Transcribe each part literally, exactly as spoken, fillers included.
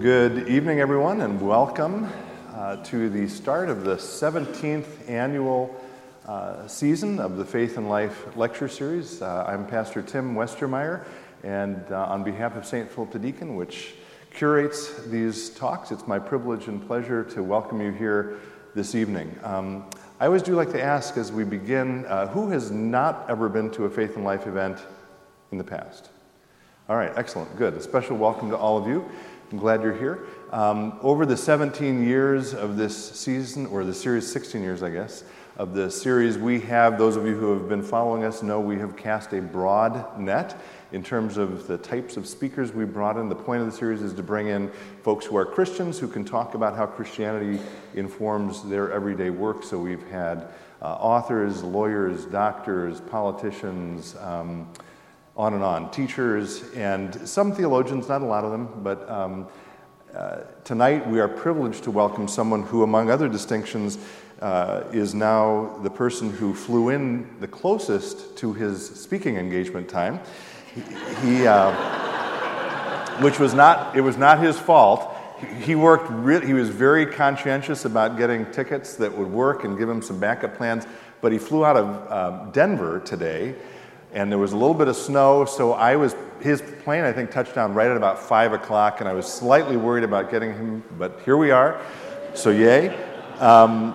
Good evening, everyone, and welcome uh, to the start of the seventeenth annual uh, season of the Faith and Life Lecture Series. Uh, I'm Pastor Tim Westermeyer, and uh, on behalf of Saint Philip the Deacon, which curates these talks, it's my privilege and pleasure to welcome you here this evening. Um, I always do like to ask as we begin, uh, who has not ever been to a Faith and Life event in the past? All right, excellent, good. A special welcome to all of you. I'm glad you're here. Um, over the seventeen years of this season, or the series, sixteen years, I guess, of the series, we have, those of you who have been following us know, we have cast a broad net in terms of the types of speakers we brought in. The point of the series is to bring in folks who are Christians who can talk about how Christianity informs their everyday work. So we've had uh, authors, lawyers, doctors, politicians, um, on and on, teachers, and some theologians, not a lot of them, but um, uh, tonight we are privileged to welcome someone who, among other distinctions, uh, is now the person who flew in the closest to his speaking engagement time. He, he uh, which was not, it was not his fault. He worked, re- he was very conscientious about getting tickets that would work and give him some backup plans, but he flew out of uh, Denver today. And there was a little bit of snow, so I was, his plane, I think, touched down right at about five o'clock, and I was slightly worried about getting him, but here we are, so yay. Um,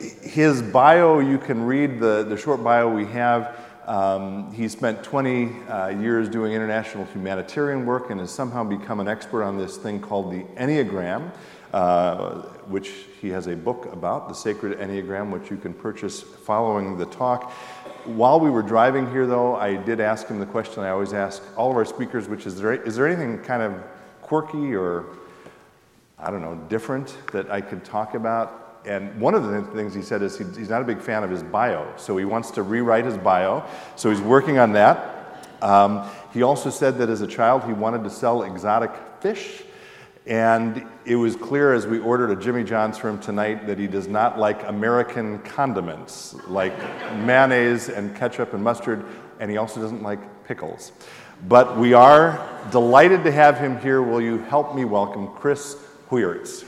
his bio, you can read the, the short bio we have. Um, he spent twenty uh, years doing international humanitarian work and has somehow become an expert on this thing called the Enneagram, uh, which he has a book about, The Sacred Enneagram, which you can purchase following the talk. While we were driving here, though, I did ask him the question I always ask all of our speakers, which is, there, is there anything kind of quirky or, I don't know, different that I could talk about? And one of the things he said is he, he's not a big fan of his bio, so he wants to rewrite his bio, so he's working on that. Um, he also said that as a child he wanted to sell exotic fish, and it was clear as we ordered a Jimmy John's for him tonight that he does not like American condiments, like mayonnaise and ketchup and mustard, and he also doesn't like pickles. But we are delighted to have him here. Will you help me welcome Chris Heuertz?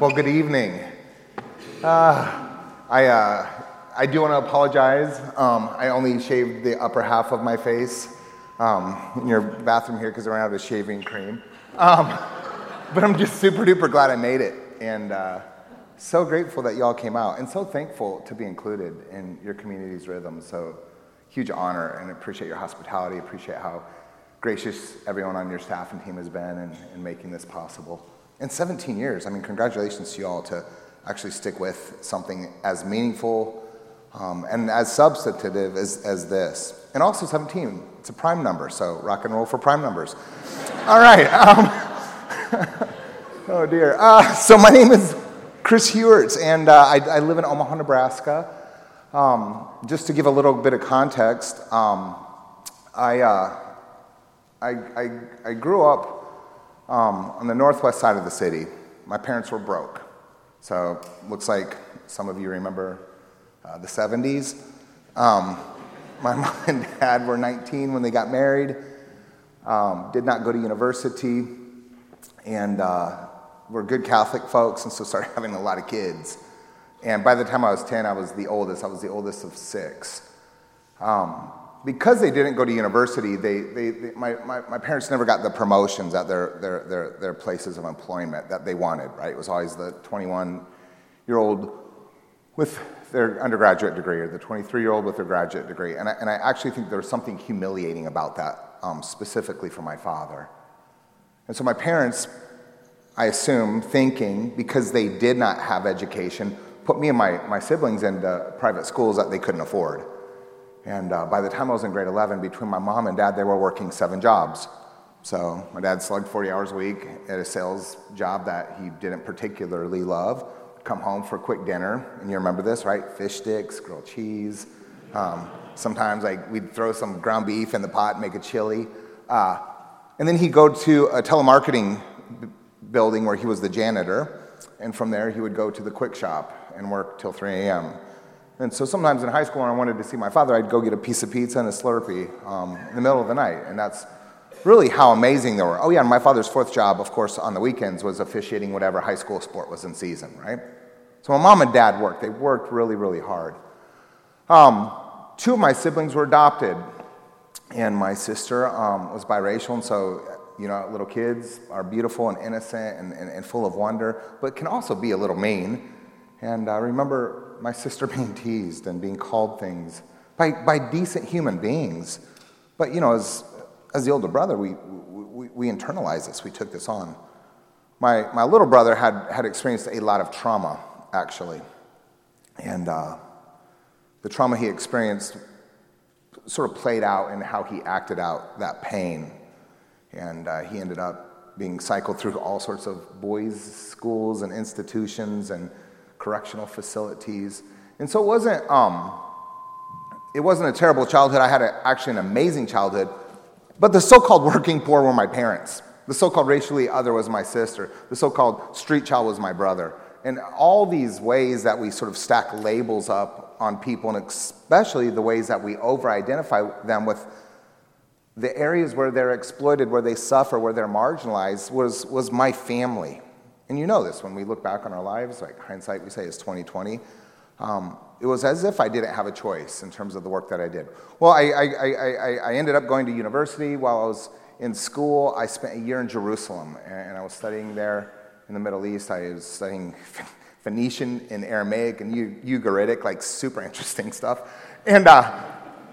Well, good evening. Uh, I uh, I do want to apologize. Um, I only shaved the upper half of my face um, in your bathroom here because I ran out of shaving cream. Um, but I'm just super duper glad I made it, and uh, so grateful that y'all came out, and so thankful to be included in your community's rhythm. So huge honor, and appreciate your hospitality. Appreciate how gracious everyone on your staff and team has been in, in making this possible. And seventeen years. I mean, congratulations to y'all to actually stick with something as meaningful um, and as substantive as, as this. And also seventeen, it's a prime number, so rock and roll for prime numbers. All right. Um, oh, dear. Uh, so my name is Chris Heuertz, and uh, I, I live in Omaha, Nebraska. Um, just to give a little bit of context, um, I, uh, I, I, I grew up um, on the northwest side of the city. My parents were broke. So looks like some of you remember uh, the seventies. Um, my mom and dad were nineteen when they got married, um, did not go to university, and uh, were good Catholic folks, and so started having a lot of kids. And by the time I was ten, I was the oldest. I was the oldest of six. Um, because they didn't go to university, they, they, they my, my, my parents never got the promotions at their, their, their, their places of employment that they wanted, right? It was always the twenty-one-year-old with their undergraduate degree or the twenty-three-year-old with their graduate degree. And I, and I actually think there was something humiliating about that, um, specifically for my father. And so my parents, I assume, thinking, because they did not have education, put me and my, my siblings into private schools that they couldn't afford. And uh, by the time I was in grade eleven, between my mom and dad, they were working seven jobs. So my dad slugged forty hours a week at a sales job that he didn't particularly love. Come home for a quick dinner, and you remember this, right? Fish sticks, grilled cheese. Um, sometimes like, we'd throw some ground beef in the pot and make a chili. Uh, and then he'd go to a telemarketing b- building where he was the janitor. And from there, he would go to the quick shop and work till three a.m. And so sometimes in high school when I wanted to see my father, I'd go get a piece of pizza and a Slurpee um, in the middle of the night. And that's really how amazing they were. Oh yeah, and my father's fourth job, of course, on the weekends was officiating whatever high school sport was in season, right? So my mom and dad worked. They worked really, really hard. Um, two of my siblings were adopted. And my sister um, was biracial, and so, you know, little kids are beautiful and innocent and, and, and full of wonder, but can also be a little mean. And I remember my sister being teased and being called things by, by decent human beings. But, you know, as as the older brother, we we, we internalized this. We took this on. My my little brother had, had experienced a lot of trauma, actually. And uh, the trauma he experienced sort of played out in how he acted out that pain. And uh, he ended up being cycled through all sorts of boys' schools and institutions and correctional facilities. And so it wasn't um, it wasn't a terrible childhood. I had a, actually an amazing childhood. But the so-called working poor were my parents. The so-called racially other was my sister. The so-called street child was my brother. And all these ways that we sort of stack labels up on people, and especially the ways that we over-identify them with the areas where they're exploited, where they suffer, where they're marginalized, was was my family. And you know this, when we look back on our lives, like hindsight we say is twenty twenty, um, it was as if I didn't have a choice in terms of the work that I did. Well, I, I, I, I, I ended up going to university. While I was in school, I spent a year in Jerusalem, and I was studying there. In the Middle East, I was studying Phoenician and Aramaic and Ugaritic, like super interesting stuff. And uh,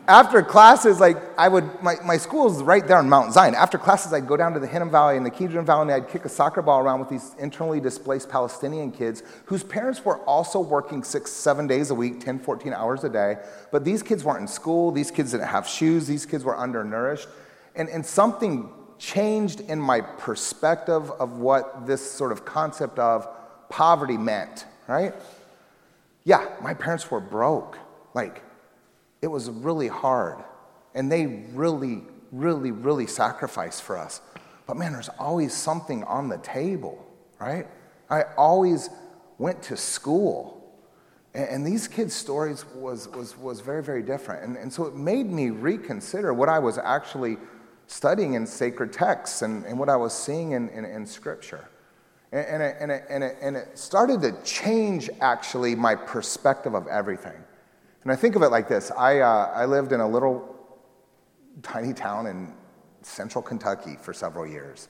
after classes, like I would, my, my school's right there on Mount Zion. After classes, I'd go down to the Hinnom Valley and the Kedron Valley, and I'd kick a soccer ball around with these internally displaced Palestinian kids whose parents were also working six, seven days a week, ten, fourteen hours a day. But these kids weren't in school. These kids didn't have shoes. These kids were undernourished. And, and something changed in my perspective of what this sort of concept of poverty meant, right? Yeah, my parents were broke. Like, it was really hard. And they really, really, really sacrificed for us. But man, there's always something on the table, right? I always went to school. And, and these kids' stories was, was, was very, very different. And, and so it made me reconsider what I was actually studying in sacred texts and, and what I was seeing in, in, in Scripture. And, and, it, and, it, and, it, and it started to change, actually, my perspective of everything. And I think of it like this. I uh, I lived in a little tiny town in central Kentucky for several years.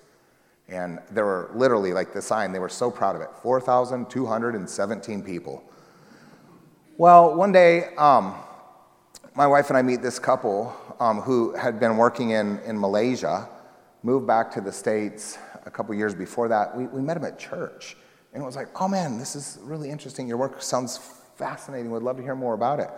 And there were literally, like the sign, they were so proud of it, four thousand two hundred seventeen people. Well, one day, um, my wife and I meet this couple um, who had been working in, in Malaysia, moved back to the States a couple years before that. We, we met him at church, and it was like, oh man, this is really interesting. Your work sounds fascinating. We'd love to hear more about it.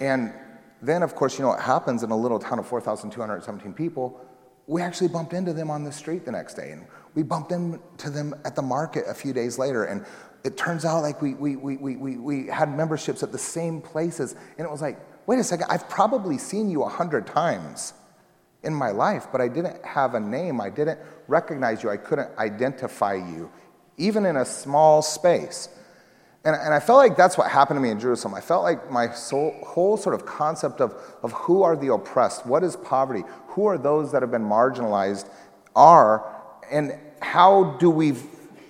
And then, of course, you know what happens in a little town of four thousand two hundred seventeen people. We actually bumped into them on the street the next day, and we bumped into them at the market a few days later. And it turns out like we we we we we, we had memberships at the same places, and it was like, wait a second, I've probably seen you a hundred times in my life, but I didn't have a name. I didn't recognize you. I couldn't identify you, even in a small space. And, and I felt like that's what happened to me in Jerusalem. I felt like my soul, whole sort of concept of, of who are the oppressed, what is poverty, who are those that have been marginalized are, and how do we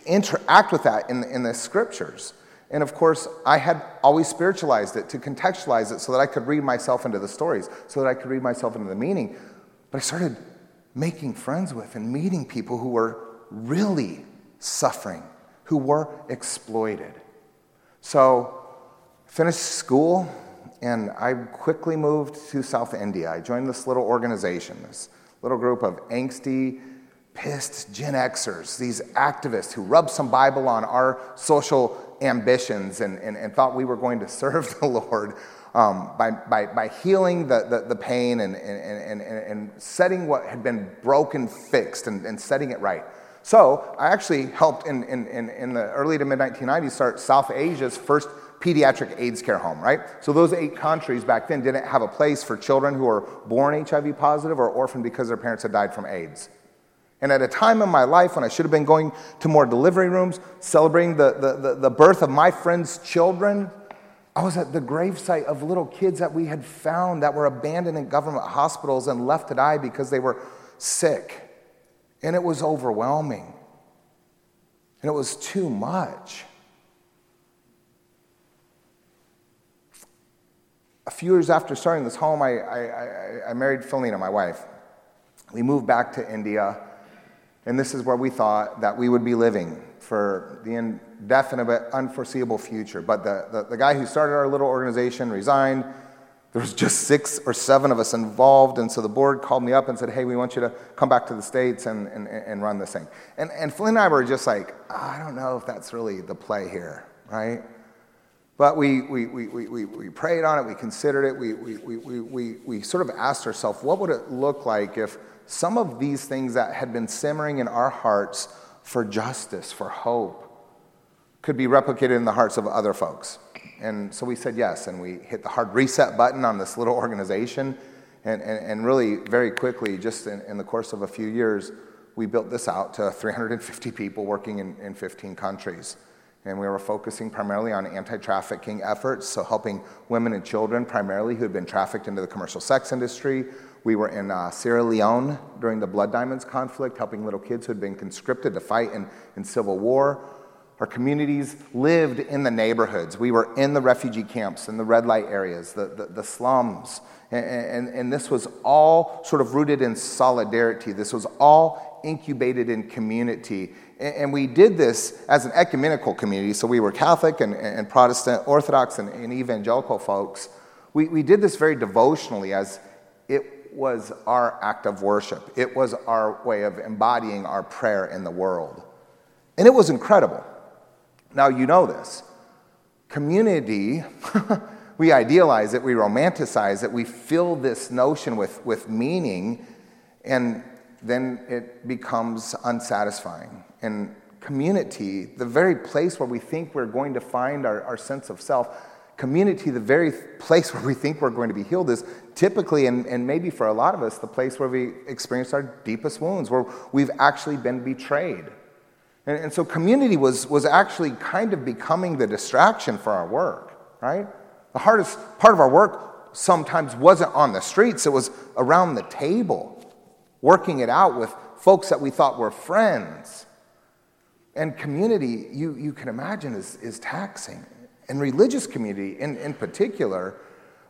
interact with that in, in the Scriptures? And of course, I had always spiritualized it to contextualize it so that I could read myself into the stories, so that I could read myself into the meaning. But I started making friends with and meeting people who were really suffering, who were exploited. So I finished school, and I quickly moved to South India. I joined this little organization, this little group of angsty, pissed Gen Xers, these activists who rubbed some Bible on our social ambitions and, and, and thought we were going to serve the Lord um, by, by by healing the, the, the pain and, and, and, and setting what had been broken fixed and, and setting it right. So I actually helped in, in, in, in the early to mid nineteen nineties start South Asia's first pediatric AIDS care home, right? So those eight countries back then didn't have a place for children who were born H I V positive or orphaned because their parents had died from AIDS. And at a time in my life when I should have been going to more delivery rooms, celebrating the, the, the, the birth of my friends' children, I was at the gravesite of little kids that we had found that were abandoned in government hospitals and left to die because they were sick. And it was overwhelming. And it was too much. A few years after starting this home, I, I, I married Felina, my wife. We moved back to India, and this is where we thought that we would be living for the indefinite, unforeseeable future. But the, the, the guy who started our little organization resigned. There was just six or seven of us involved, and so the board called me up and said, hey, we want you to come back to the States and, and, and run this thing. And, and Felina and I were just like, oh, I don't know if that's really the play here, right? But we we we we we prayed on it. We considered it. We we we we we sort of asked ourselves, what would it look like if some of these things that had been simmering in our hearts for justice, for hope, could be replicated in the hearts of other folks? And so we said yes, and we hit the hard reset button on this little organization, and and, and really very quickly, just in, in the course of a few years, we built this out to three hundred fifty people working in, in fifteen countries. And we were focusing primarily on anti-trafficking efforts, so helping women and children primarily who had been trafficked into the commercial sex industry. We were in uh, Sierra Leone during the Blood Diamonds conflict, helping little kids who had been conscripted to fight in, in civil war. Our communities lived in the neighborhoods. We were in the refugee camps, in the red light areas, the, the, the slums. And, and, and this was all sort of rooted in solidarity. This was all incubated in community. And we did this as an ecumenical community, so we were Catholic and, and Protestant, Orthodox, and, and evangelical folks. We, we did this very devotionally, as it was our act of worship. It was our way of embodying our prayer in the world. And it was incredible. Now, you know this. Community, we idealize it, we romanticize it, we fill this notion with, with meaning, and then it becomes unsatisfying. And community, the very place where we think we're going to find our, our sense of self, community, the very place where we think we're going to be healed, is typically, and, and maybe for a lot of us, the place where we experience our deepest wounds, where we've actually been betrayed. And, and so community was, was actually kind of becoming the distraction for our work, right? The hardest part of our work sometimes wasn't on the streets, it was around the table, working it out with folks that we thought were friends. And community, you, you can imagine, is, is taxing. And religious community, in, in particular,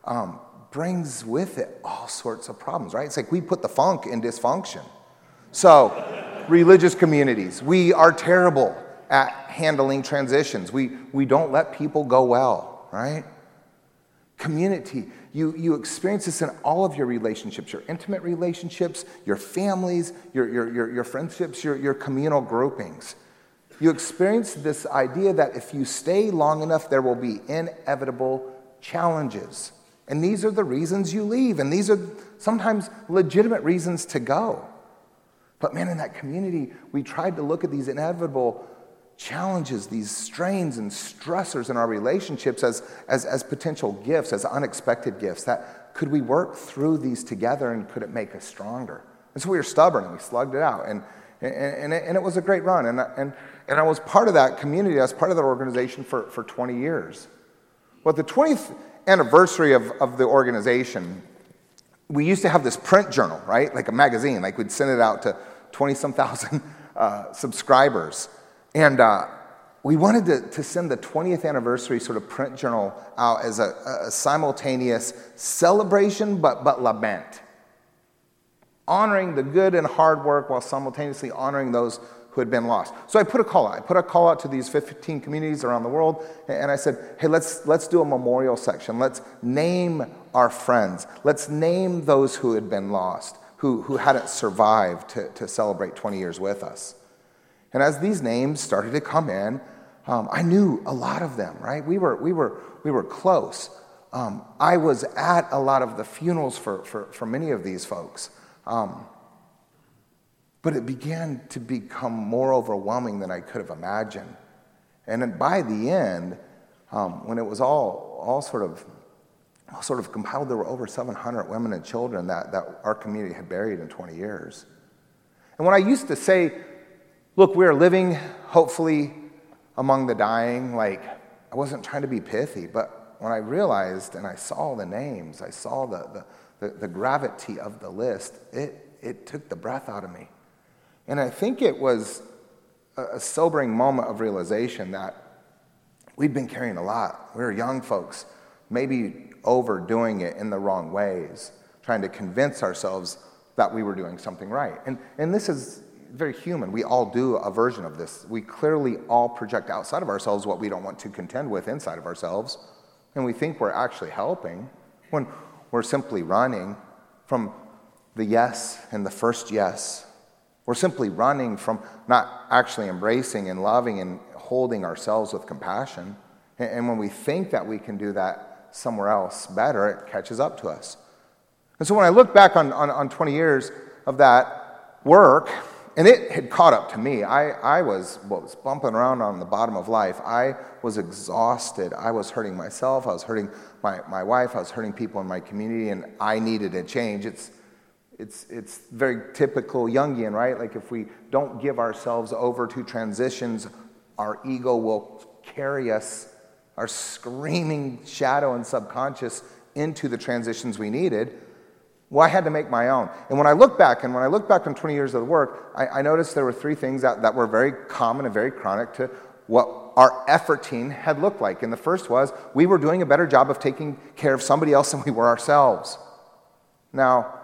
um, brings with it all sorts of problems, right? It's like we put the funk in dysfunction. So, religious communities, we are terrible at handling transitions. We, we don't let people go well, right? Community, you, you experience this in all of your relationships, your intimate relationships, your families, your, your, your, your friendships, your, your communal groupings. You experience this idea that if you stay long enough, there will be inevitable challenges. And these are the reasons you leave, and these are sometimes legitimate reasons to go. But man, in that community, we tried to look at these inevitable challenges, these strains and stressors in our relationships as, as, as potential gifts, as unexpected gifts. That could we work through these together, and could it make us stronger? And so we were stubborn, and we slugged it out. And And, and, it, and it was a great run, and, and, and I was part of that community, I was part of that organization for, for twenty years. Well, the twentieth anniversary of, of the organization, we used to have this print journal, right, like a magazine, like we'd send it out to twenty-some thousand uh, subscribers, and uh, we wanted to, to send the twentieth anniversary sort of print journal out as a, a simultaneous celebration but, but lament. Honoring the good and hard work while simultaneously honoring those who had been lost. So I put a call out. I put a call out to these fifteen communities around the world, and I said, hey, let's let's do a memorial section. Let's name our friends. Let's name those who had been lost, who, who hadn't survived to, to celebrate twenty years with us. And as these names started to come in, um, I knew a lot of them, right? We were, we were, we were close. Um, I was at a lot of the funerals for, for, for many of these folks. Um, but it began to become more overwhelming than I could have imagined. And then by the end, um, when it was all all sort of all sort of compiled, there were over seven hundred women and children that, that our community had buried in twenty years. And when I used to say, look, we're living, hopefully, among the dying, like, I wasn't trying to be pithy, but when I realized and I saw the names, I saw the the, the, the gravity of the list, it, it took the breath out of me. And I think it was a sobering moment of realization that we'd been carrying a lot. We were young folks, maybe overdoing it in the wrong ways, trying to convince ourselves that we were doing something right. And and this is very human. We all do a version of this. We clearly all project outside of ourselves what we don't want to contend with inside of ourselves, and we think we're actually helping when we're simply running from the yes and the first yes. We're simply running from not actually embracing and loving and holding ourselves with compassion. And when we think that we can do that somewhere else better, it catches up to us. And so when I look back on, on, on twenty years of that work, and it had caught up to me. I, I was, well, was bumping around on the bottom of life. I was exhausted. I was hurting myself. I was hurting my, my wife. I was hurting people in my community, and I needed a change. It's It's it's very typical Jungian, right? Like if we don't give ourselves over to transitions, our ego will carry us, our screaming shadow and subconscious, into the transitions we needed. Well, I had to make my own. And when I look back, and when I look back on twenty years of the work, I, I noticed there were three things that, that were very common and very chronic to what our effort team had looked like. And the first was we were doing a better job of taking care of somebody else than we were ourselves. Now,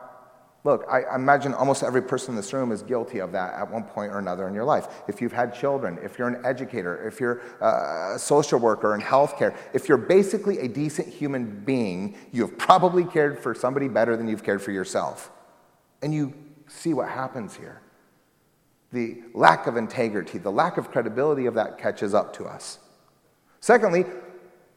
look, I imagine almost every person in this room is guilty of that at one point or another in your life. If you've had children, if you're an educator, if you're a social worker in healthcare, if you're basically a decent human being, you've probably cared for somebody better than you've cared for yourself. And you see what happens here. The lack of integrity, the lack of credibility of that catches up to us. Secondly,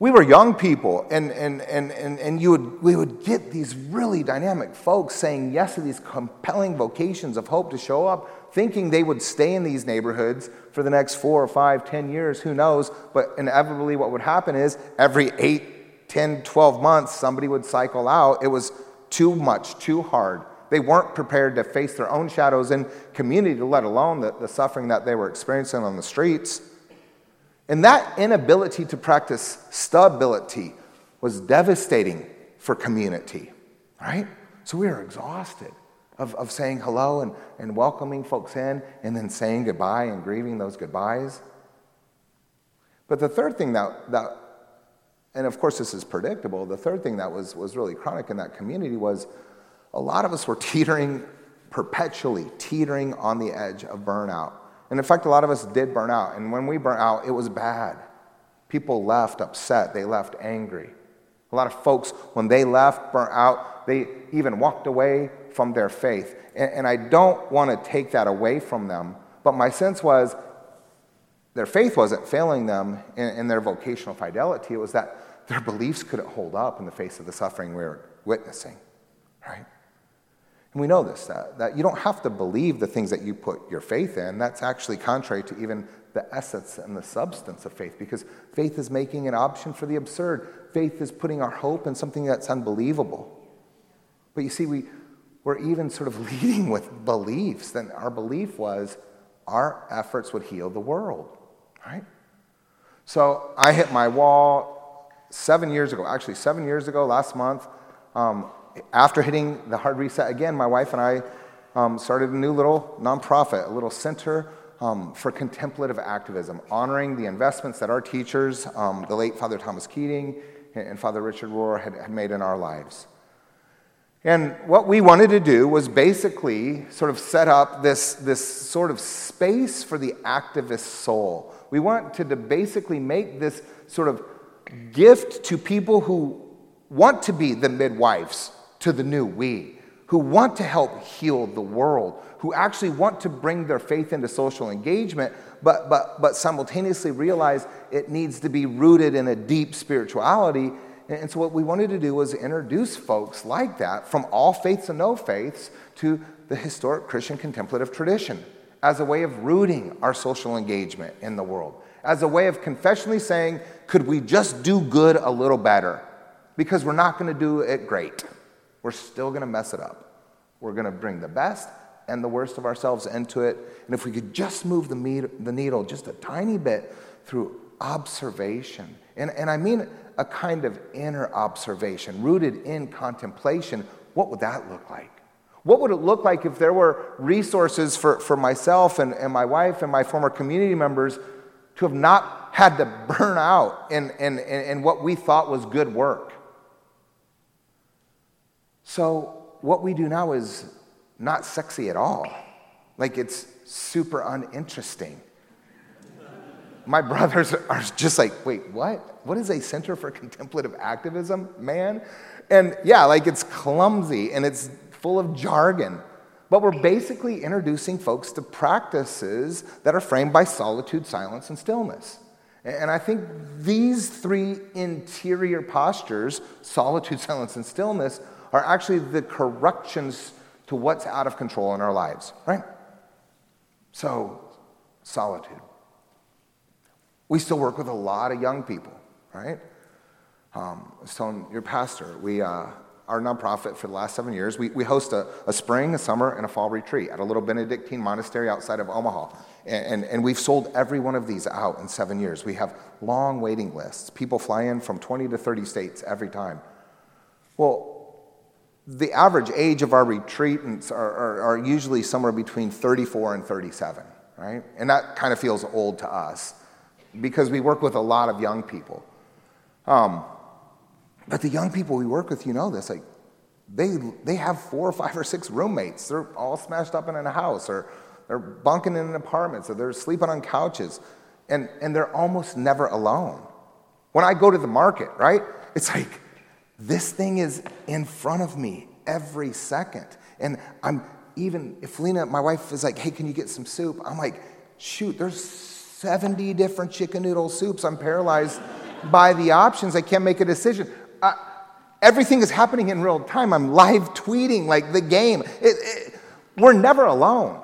we were young people, and and and and, and you would, we would get these really dynamic folks saying yes to these compelling vocations of hope to show up, thinking they would stay in these neighborhoods for the next four or five, ten years, who knows, but inevitably what would happen is every eight, ten, twelve months, somebody would cycle out. It was too much, too hard. They weren't prepared to face their own shadows in community, let alone the, the suffering that they were experiencing on the streets. And that inability to practice stability was devastating for community, right? So we were exhausted of, of saying hello and, and welcoming folks in and then saying goodbye and grieving those goodbyes. But the third thing that, that and of course this is predictable, the third thing that was, was really chronic in that community was a lot of us were teetering perpetually, teetering on the edge of burnout. And in fact, a lot of us did burn out. And when we burnt out, it was bad. People left upset. They left angry. A lot of folks, when they left, burnt out, they even walked away from their faith. And, and I don't want to take that away from them. But my sense was their faith wasn't failing them in, in their vocational fidelity. It was that their beliefs couldn't hold up in the face of the suffering we were witnessing, right? And we know this, that, that you don't have to believe the things that you put your faith in. That's actually contrary to even the essence and the substance of faith, because faith is making an option for the absurd. Faith is putting our hope in something that's unbelievable. But you see, we, we're even sort of leading with beliefs. Then our belief was our efforts would heal the world, right? So I hit my wall seven years ago, actually seven years ago, last month, um, after hitting the hard reset again, my wife and I um, started a new little nonprofit, a little center um, for contemplative activism, honoring the investments that our teachers, um, the late Father Thomas Keating and Father Richard Hauser, had, had made in our lives. And what we wanted to do was basically sort of set up this, this sort of space for the activist soul. We wanted to basically make this sort of gift to people who want to be the midwives to the new we, who want to help heal the world, who actually want to bring their faith into social engagement, but but but simultaneously realize it needs to be rooted in a deep spirituality. And so what we wanted to do was introduce folks like that from all faiths and no faiths to the historic Christian contemplative tradition as a way of rooting our social engagement in the world, as a way of confessionally saying, could we just do good a little better? Because we're not going to do it great. We're still going to mess it up. We're going to bring the best and the worst of ourselves into it. And if we could just move the, meet, the needle just a tiny bit through observation. And, and I mean a kind of inner observation, rooted in contemplation. What would that look like? What would it look like if there were resources for, for myself and, and my wife and my former community members to have not had to burn out in, in, in what we thought was good work? So what we do now is not sexy at all. Like, it's super uninteresting. My brothers are just like, wait, what? What is a Center for Contemplative Activism, man? And yeah, like, it's clumsy and it's full of jargon. But we're basically introducing folks to practices that are framed by solitude, silence, and stillness. And I think these three interior postures, solitude, silence, and stillness, are actually the corrections to what's out of control in our lives, right? So, solitude. We still work with a lot of young people, right? Um, I was telling your pastor, we, uh, our nonprofit for the last seven years, we, we host a, a spring, a summer, and a fall retreat at a little Benedictine monastery outside of Omaha. And, and, and we've sold every one of these out in seven years. We have long waiting lists. People fly in from twenty to thirty states every time. Well, the average age of our retreatants are, are, are usually somewhere between thirty-four and thirty-seven, right? And that kind of feels old to us, because we work with a lot of young people. Um, but the young people we work with, you know this, like they they have four or five or six roommates. They're all smashed up in a house, or they're bunking in an apartment, or they're sleeping on couches, and, and they're almost never alone. When I go to the market, right, it's like this thing is in front of me every second. And I'm even, if Felina, my wife, is like, hey, can you get some soup? I'm like, shoot, there's seventy different chicken noodle soups. I'm paralyzed by the options. I can't make a decision. Uh, everything is happening in real time. I'm live tweeting like the game. It, it, we're never alone.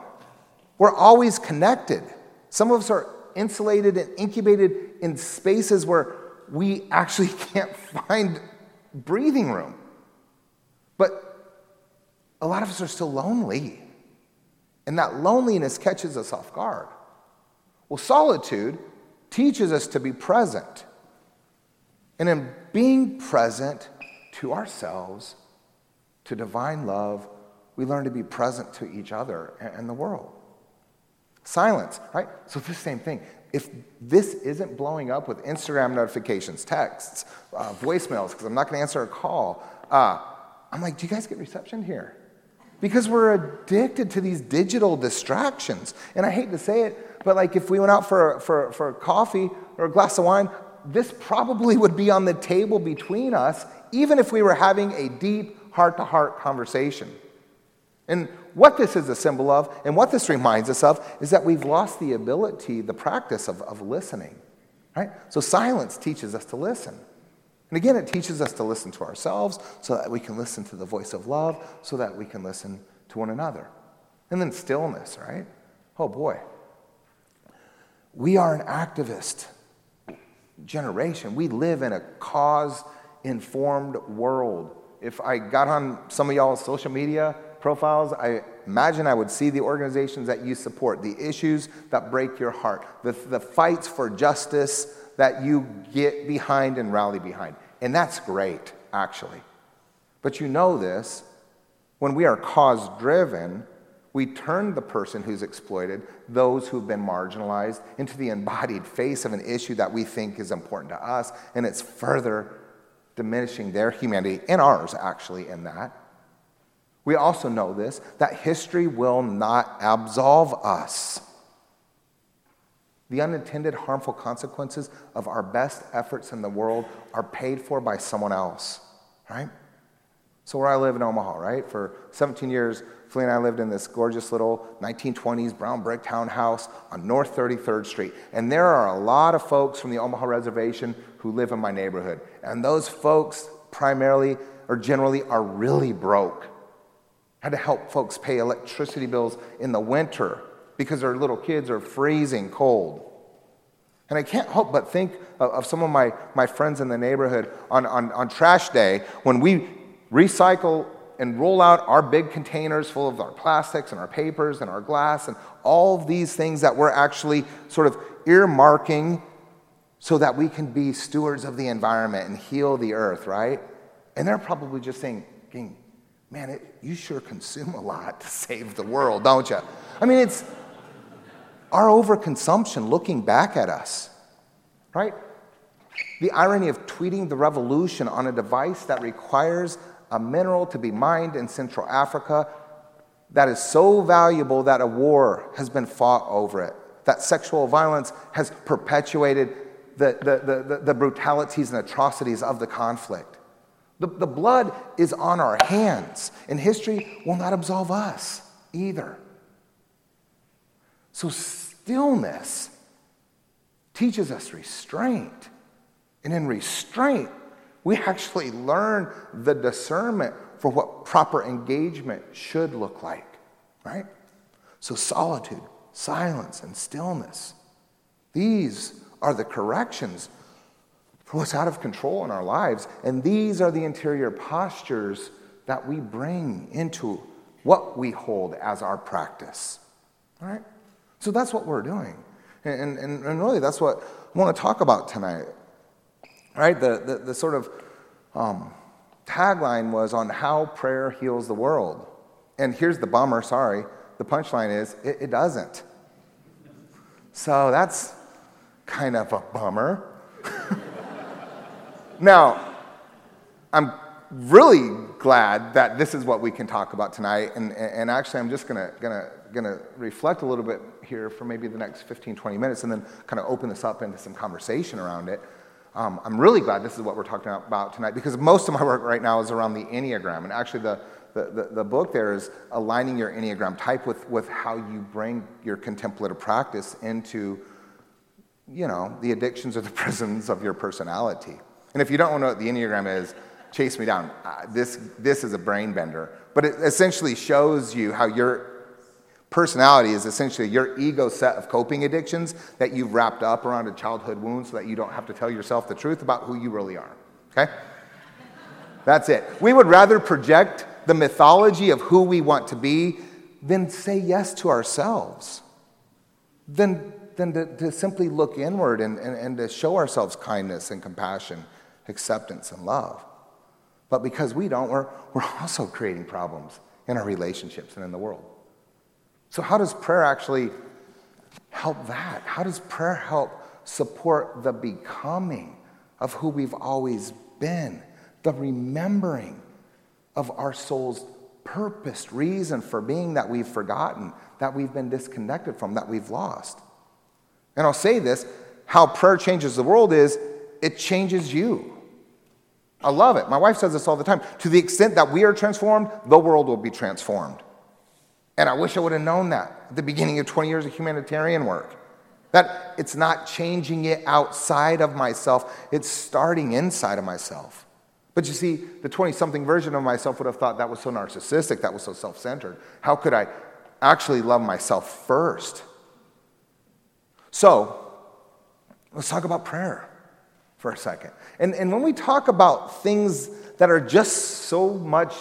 We're always connected. Some of us are insulated and incubated in spaces where we actually can't find breathing room. But a lot of us are still lonely. And that loneliness catches us off guard. Well, solitude teaches us to be present. And in being present to ourselves, to divine love, we learn to be present to each other and the world. Silence, right? So the same thing. If this isn't blowing up with Instagram notifications, texts, uh, voicemails, because I'm not going to answer a call, uh, I'm like, do you guys get reception here? Because we're addicted to these digital distractions. And I hate to say it, but like if we went out for, for, for coffee or a glass of wine, this probably would be on the table between us, even if we were having a deep heart-to-heart conversation. And what this is a symbol of, and what this reminds us of, is that we've lost the ability, the practice of, of listening, right? So silence teaches us to listen. And again, it teaches us to listen to ourselves so that we can listen to the voice of love, so that we can listen to one another. And then stillness, right? Oh boy. We are an activist generation. We live in a cause-informed world. If I got on some of y'all's social media profiles, I imagine I would see the organizations that you support, the issues that break your heart, the, the fights for justice that you get behind and rally behind. And that's great, actually. But you know this, when we are cause-driven, we turn the person who's exploited, those who've been marginalized, into the embodied face of an issue that we think is important to us, and it's further diminishing their humanity, and ours actually, in that. We also know this, that history will not absolve us. The unintended harmful consequences of our best efforts in the world are paid for by someone else, right? So where I live in Omaha, right, for seventeen years, Felina and I lived in this gorgeous little nineteen twenties brown brick townhouse on North thirty-third Street. And there are a lot of folks from the Omaha Reservation who live in my neighborhood. And those folks primarily or generally are really broke. I had to help folks pay electricity bills in the winter because their little kids are freezing cold. And I can't help but think of, of some of my, my friends in the neighborhood on, on, on trash day when we recycle and roll out our big containers full of our plastics and our papers and our glass and all these things that we're actually sort of earmarking so that we can be stewards of the environment and heal the earth, right? And they're probably just saying, man, it, you sure consume a lot to save the world, don't you? I mean, it's our overconsumption looking back at us, right? The irony of tweeting the revolution on a device that requires a mineral to be mined in Central Africa that is so valuable that a war has been fought over it, that sexual violence has perpetuated the, the, the, the brutalities and atrocities of the conflict. The, the blood is on our hands, and history will not absolve us either. So stillness teaches us restraint, and in restraint, we actually learn the discernment for what proper engagement should look like, right? So solitude, silence, and stillness, these are the corrections for what's out of control in our lives, and these are the interior postures that we bring into what we hold as our practice, all right? So that's what we're doing, and, and, and really that's what I want to talk about tonight, right? The, the, the sort of um, tagline was on how prayer heals the world, and here's the bummer, sorry, the punchline is it, it doesn't. So that's kind of a bummer. Now, I'm really glad that this is what we can talk about tonight, and, and actually I'm just gonna gonna gonna reflect a little bit here for maybe the next fifteen, twenty minutes, and then kind of open this up into some conversation around it. Um, I'm really glad this is what we're talking about tonight, because most of my work right now is around the Enneagram, and actually the the, the, the book there is aligning your Enneagram type with, with how you bring your contemplative practice into, you know, the addictions or the prisons of your personality. And if you don't know what the Enneagram is, chase me down. Uh, this this is a brain bender. But it essentially shows you how your personality is essentially your ego set of coping addictions that you've wrapped up around a childhood wound so that you don't have to tell yourself the truth about who you really are. Okay? That's it. We would rather project the mythology of who we want to be than say yes to ourselves, than, than to, to simply look inward and, and, and to show ourselves kindness and compassion, acceptance and love. But because we don't, we're, we're also creating problems in our relationships and in the world. So how does prayer actually help that? How does prayer help support the becoming of who we've always been, the remembering of our soul's purposed reason for being that we've forgotten, that we've been disconnected from, that we've lost? And I'll say this, how prayer changes the world is it changes you. I love it. My wife says this all the time. To the extent that we are transformed, the world will be transformed. And I wish I would have known that at the beginning of twenty years of humanitarian work. That it's not changing it outside of myself. It's starting inside of myself. But you see, the twenty-something version of myself would have thought that was so narcissistic, that was so self-centered. How could I actually love myself first? So, let's talk about prayer for a second. And, and when we talk about things that are just so much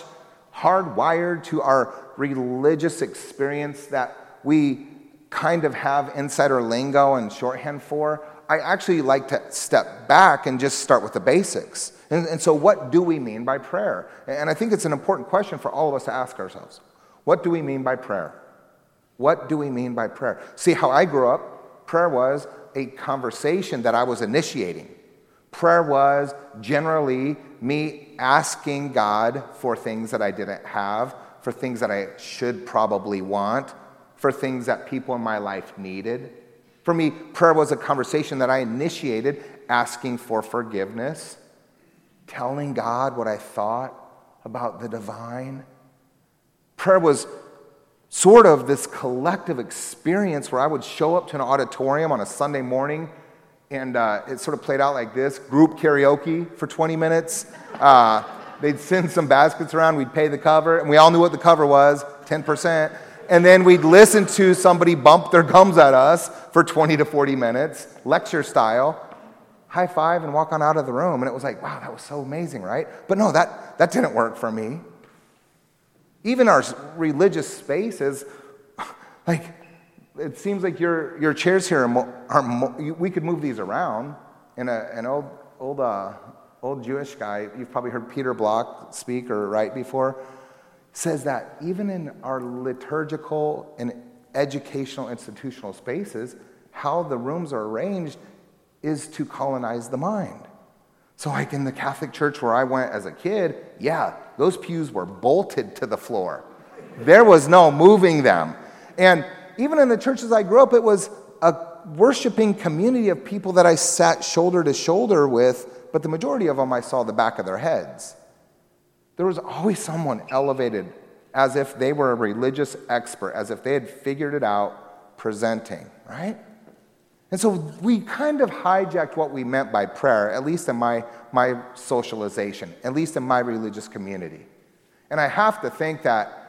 hardwired to our religious experience that we kind of have insider lingo and shorthand for, I actually like to step back and just start with the basics. And, and so what do we mean by prayer? And I think it's an important question for all of us to ask ourselves. What do we mean by prayer? What do we mean by prayer? See, how I grew up, prayer was a conversation that I was initiating. Prayer was generally me asking God for things that I didn't have, for things that I should probably want, for things that people in my life needed. For me, prayer was a conversation that I initiated, asking for forgiveness, telling God what I thought about the divine. Prayer was sort of this collective experience where I would show up to an auditorium on a Sunday morning. And uh, it sort of played out like this. Group karaoke for twenty minutes. Uh, they'd send some baskets around. We'd pay the cover. And we all knew what the cover was, ten percent. And then we'd listen to somebody bump their gums at us for twenty to forty minutes, lecture style. High five and walk on out of the room. And it was like, wow, that was so amazing, right? But no, that, that didn't work for me. Even our religious spaces, like... It seems like your your chairs here are, mo- are mo- we could move these around, and a, an old old uh, old Jewish guy, you've probably heard Peter Block speak or write before, says that even in our liturgical and educational institutional spaces, how the rooms are arranged is to colonize the mind. So like in the Catholic Church where I went as a kid, yeah, those pews were bolted to the floor. There was no moving them. And even in the churches I grew up, it was a worshiping community of people that I sat shoulder to shoulder with, but the majority of them I saw the back of their heads. There was always someone elevated as if they were a religious expert, as if they had figured it out presenting, right? And so we kind of hijacked what we meant by prayer, at least in my, my socialization, at least in my religious community. And I have to think that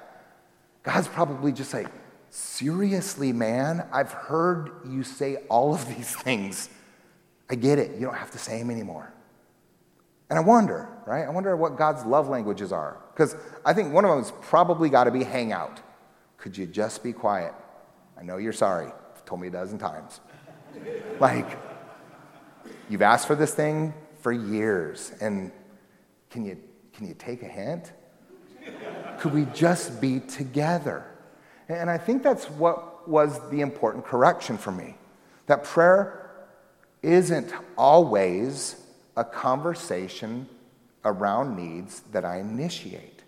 God's probably just like, seriously, man, I've heard you say all of these things. I get it. You don't have to say them anymore. And I wonder, right? I wonder what God's love languages are. Because I think one of them has probably got to be hang out. Could you just be quiet? I know you're sorry. You've told me a dozen times. Like, you've asked for this thing for years, and can you can you take a hint? Could we just be together? And I think that's what was the important correction for me, that prayer isn't always a conversation around needs that I initiate.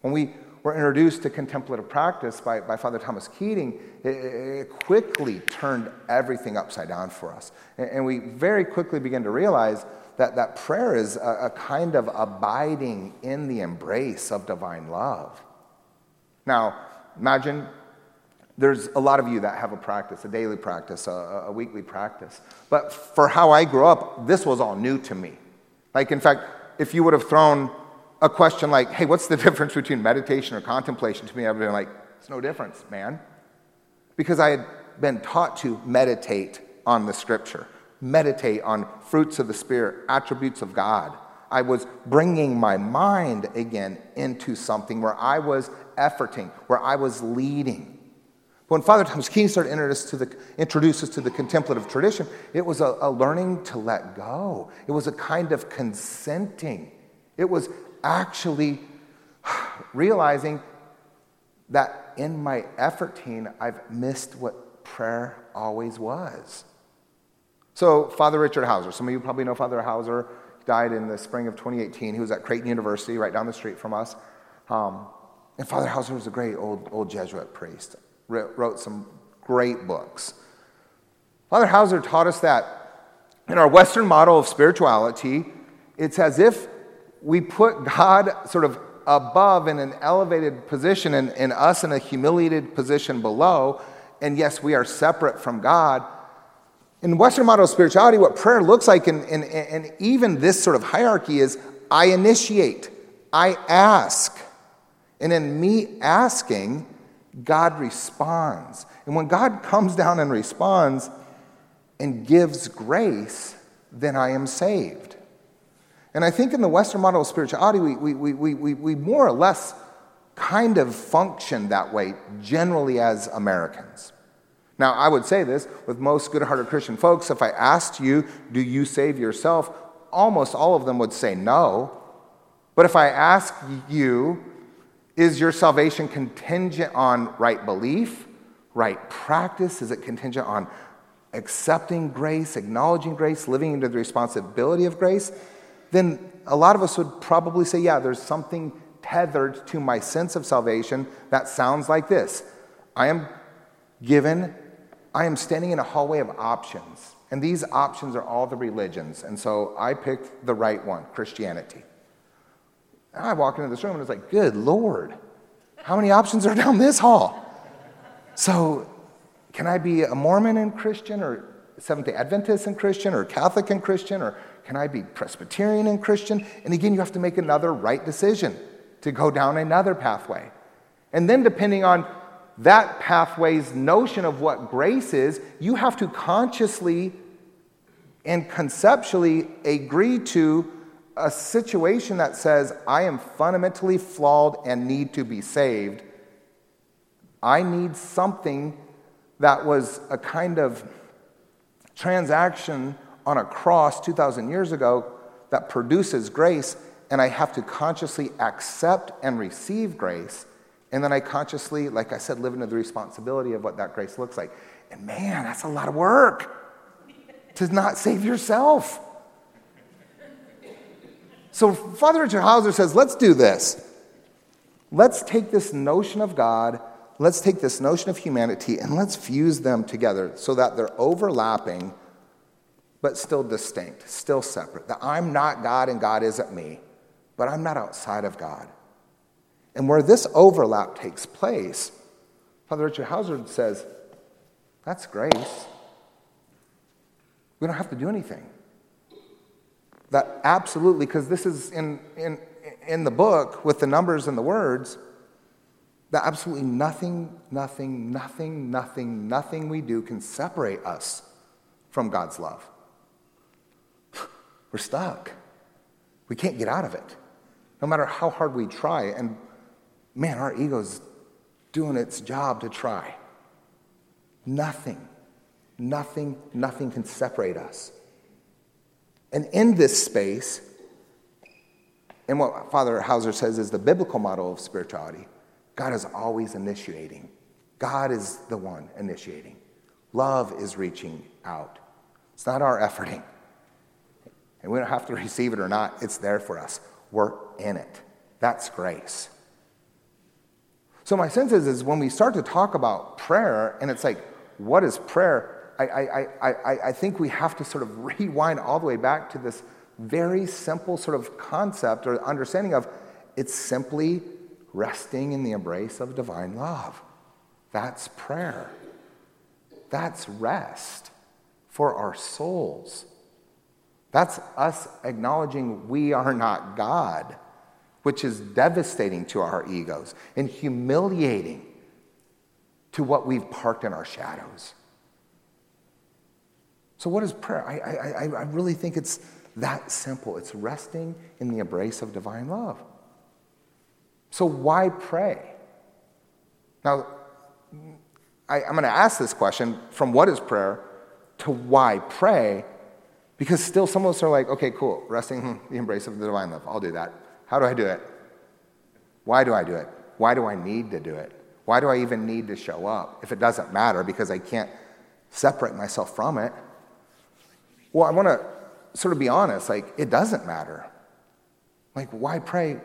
When we were introduced to contemplative practice by, by Father Thomas Keating, it, it quickly turned everything upside down for us. And, and we very quickly began to realize that, that prayer is a, a kind of abiding in the embrace of divine love. Now, imagine there's a lot of you that have a practice, a daily practice, a, a weekly practice. But for how I grew up, this was all new to me. Like, in fact, if you would have thrown a question like, hey, what's the difference between meditation or contemplation? To me, I've been like, it's no difference, man. Because I had been taught to meditate on the scripture, meditate on fruits of the Spirit, attributes of God. I was bringing my mind again into something where I was efforting, where I was leading. But when Father Thomas Keating started to introduce us to the, introduce us to the contemplative tradition, it was a, a learning to let go. It was a kind of consenting. It was actually realizing that in my efforting, I've missed what prayer always was. So Father Richard Hauser, some of you probably know Father Hauser, died in the spring of twenty eighteen. He was at Creighton University, right down the street from us. Um, and Father Hauser was a great old, old Jesuit priest, wrote some great books. Father Hauser taught us that in our Western model of spirituality, it's as if we put God sort of above in an elevated position and, and us in a humiliated position below. And yes, we are separate from God. In Western model of spirituality, what prayer looks like and in, in, in even this sort of hierarchy is I initiate, I ask. And in me asking, God responds. And when God comes down and responds and gives grace, then I am saved. And I think in the Western model of spirituality, we, we, we, we, we more or less kind of function that way generally as Americans. Now, I would say this with most good-hearted Christian folks, if I asked you, do you save yourself? Almost all of them would say no. But if I ask you, is your salvation contingent on right belief, right practice? Is it contingent on accepting grace, acknowledging grace, living into the responsibility of grace? Then a lot of us would probably say, yeah, there's something tethered to my sense of salvation that sounds like this. I am given, I am standing in a hallway of options, and these options are all the religions, and so I picked the right one, Christianity. And I walked into this room, and it's like, good Lord, how many options are down this hall? So can I be a Mormon and Christian, or Seventh-day Adventist and Christian, or Catholic and Christian, or can I be Presbyterian and Christian? And again, you have to make another right decision to go down another pathway. And then depending on that pathway's notion of what grace is, you have to consciously and conceptually agree to a situation that says, I am fundamentally flawed and need to be saved. I need something that was a kind of transaction on a cross two thousand years ago that produces grace, and I have to consciously accept and receive grace, and then I consciously, like I said, live into the responsibility of what that grace looks like. And man, that's a lot of work to not save yourself. So Father Richard Hauser says, let's do this. Let's take this notion of God, let's take this notion of humanity, and let's fuse them together so that they're overlapping but still distinct, still separate. That I'm not God and God isn't me, but I'm not outside of God. And where this overlap takes place, Father Richard Hauser says, that's grace. We don't have to do anything. That absolutely, because this is in, in, in the book with the numbers and the words, that absolutely nothing, nothing, nothing, nothing, nothing we do can separate us from God's love. We're stuck. We can't get out of it, no matter how hard we try. And man, our ego's doing its job to try. Nothing, nothing, nothing can separate us. And in this space, and what Father Hauser says is the biblical model of spirituality, God is always initiating. God is the one initiating. Love is reaching out. It's not our efforting. And we don't have to receive it or not. It's there for us. We're in it. That's grace. So my sense is, is when we start to talk about prayer, and it's like, what is prayer? I, I, I, I think we have to sort of rewind all the way back to this very simple sort of concept or understanding of it's simply resting in the embrace of divine love. That's prayer. That's rest for our souls. That's us acknowledging we are not God, which is devastating to our egos and humiliating to what we've parked in our shadows. So what is prayer? I, I, I really think it's that simple. It's resting in the embrace of divine love. So why pray? Now, I, I'm going to ask this question from what is prayer to why pray, because still some of us are like, okay, cool, resting in the embrace of the divine love. I'll do that. How do I do it? Why do I do it? Why do I need to do it? Why do I even need to show up if it doesn't matter because I can't separate myself from it? Well, I want to sort of be honest, like it doesn't matter. Like why pray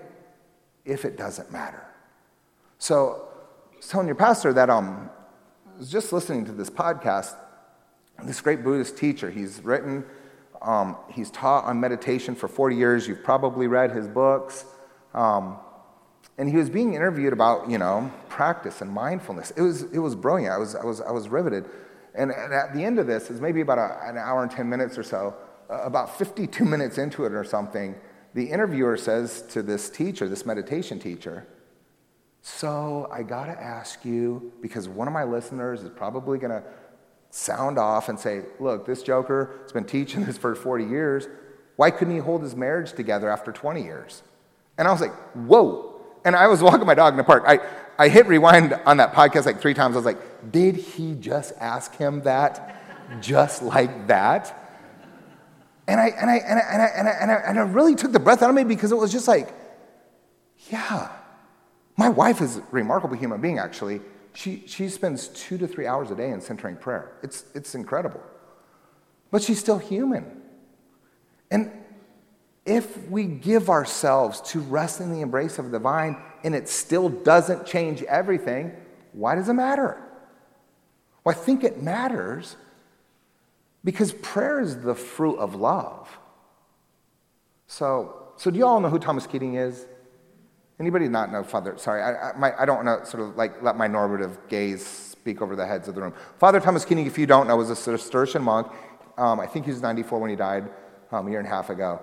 if it doesn't matter? So I was telling your pastor that um, I was just listening to this podcast, this great Buddhist teacher, he's written Um, he's taught on meditation for forty years. You've probably read his books. Um, and he was being interviewed about, you know, practice and mindfulness. It was it was brilliant. I was I was I was riveted. And, and at the end of this, is maybe about a, an hour and ten minutes or so, uh, about fifty-two minutes into it or something, the interviewer says to this teacher, this meditation teacher, so I got to ask you, because one of my listeners is probably going to sound off and say, look, this joker has been teaching this for forty years. Why couldn't he hold his marriage together after twenty years? And I was like, whoa. And I was walking my dog in the park. I, I hit rewind on that podcast like three times. I was like, did he just ask him that? Just like that? And I and I and I and I and I, and I, and I really took the breath out of me because it was just like, yeah. My wife is a remarkable human being, actually. She she spends two to three hours a day in centering prayer. It's it's incredible. But she's still human. And if we give ourselves to rest in the embrace of the divine and it still doesn't change everything, why does it matter? Well, I think it matters because prayer is the fruit of love. So, so do you all know who Thomas Keating is? Anybody not know Father? Sorry, I, I, my, I don't want to sort of like let my normative gaze speak over the heads of the room. Father Thomas Keating, if you don't know, was a Cistercian monk. Um, I think he was ninety-four when he died um, a year and a half ago.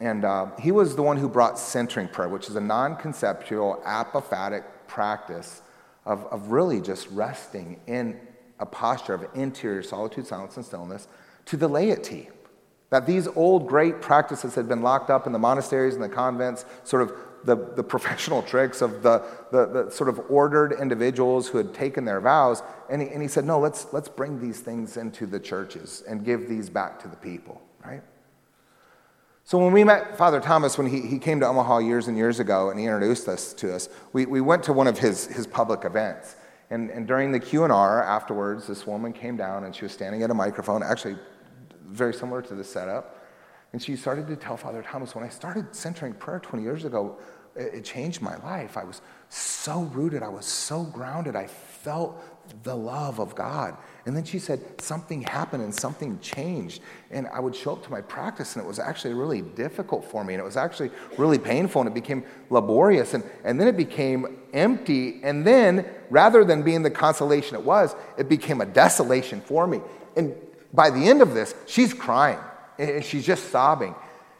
And uh, he was the one who brought centering prayer, which is a non-conceptual, apophatic practice of, of really just resting in a posture of interior solitude, silence, and stillness to the laity. That these old great practices had been locked up in the monasteries and the convents, sort of The, the professional tricks of the, the, the sort of ordered individuals who had taken their vows, and he, and he said, no, let's let's bring these things into the churches and give these back to the people. right? So when we met Father Thomas, when he, he came to Omaha years and years ago and he introduced us to us, we, we went to one of his, his public events. And, and during the Q and R afterwards, this woman came down and she was standing at a microphone, actually very similar to the setup. And she started to tell Father Thomas, when I started centering prayer twenty years ago, it, it changed my life. I was so rooted. I was so grounded. I felt the love of God. And then she said, something happened and something changed. And I would show up to my practice, and it was actually really difficult for me. And it was actually really painful, and it became laborious. And, and then it became empty. And then, rather than being the consolation it was, it became a desolation for me. And by the end of this, she's crying, and she's just sobbing.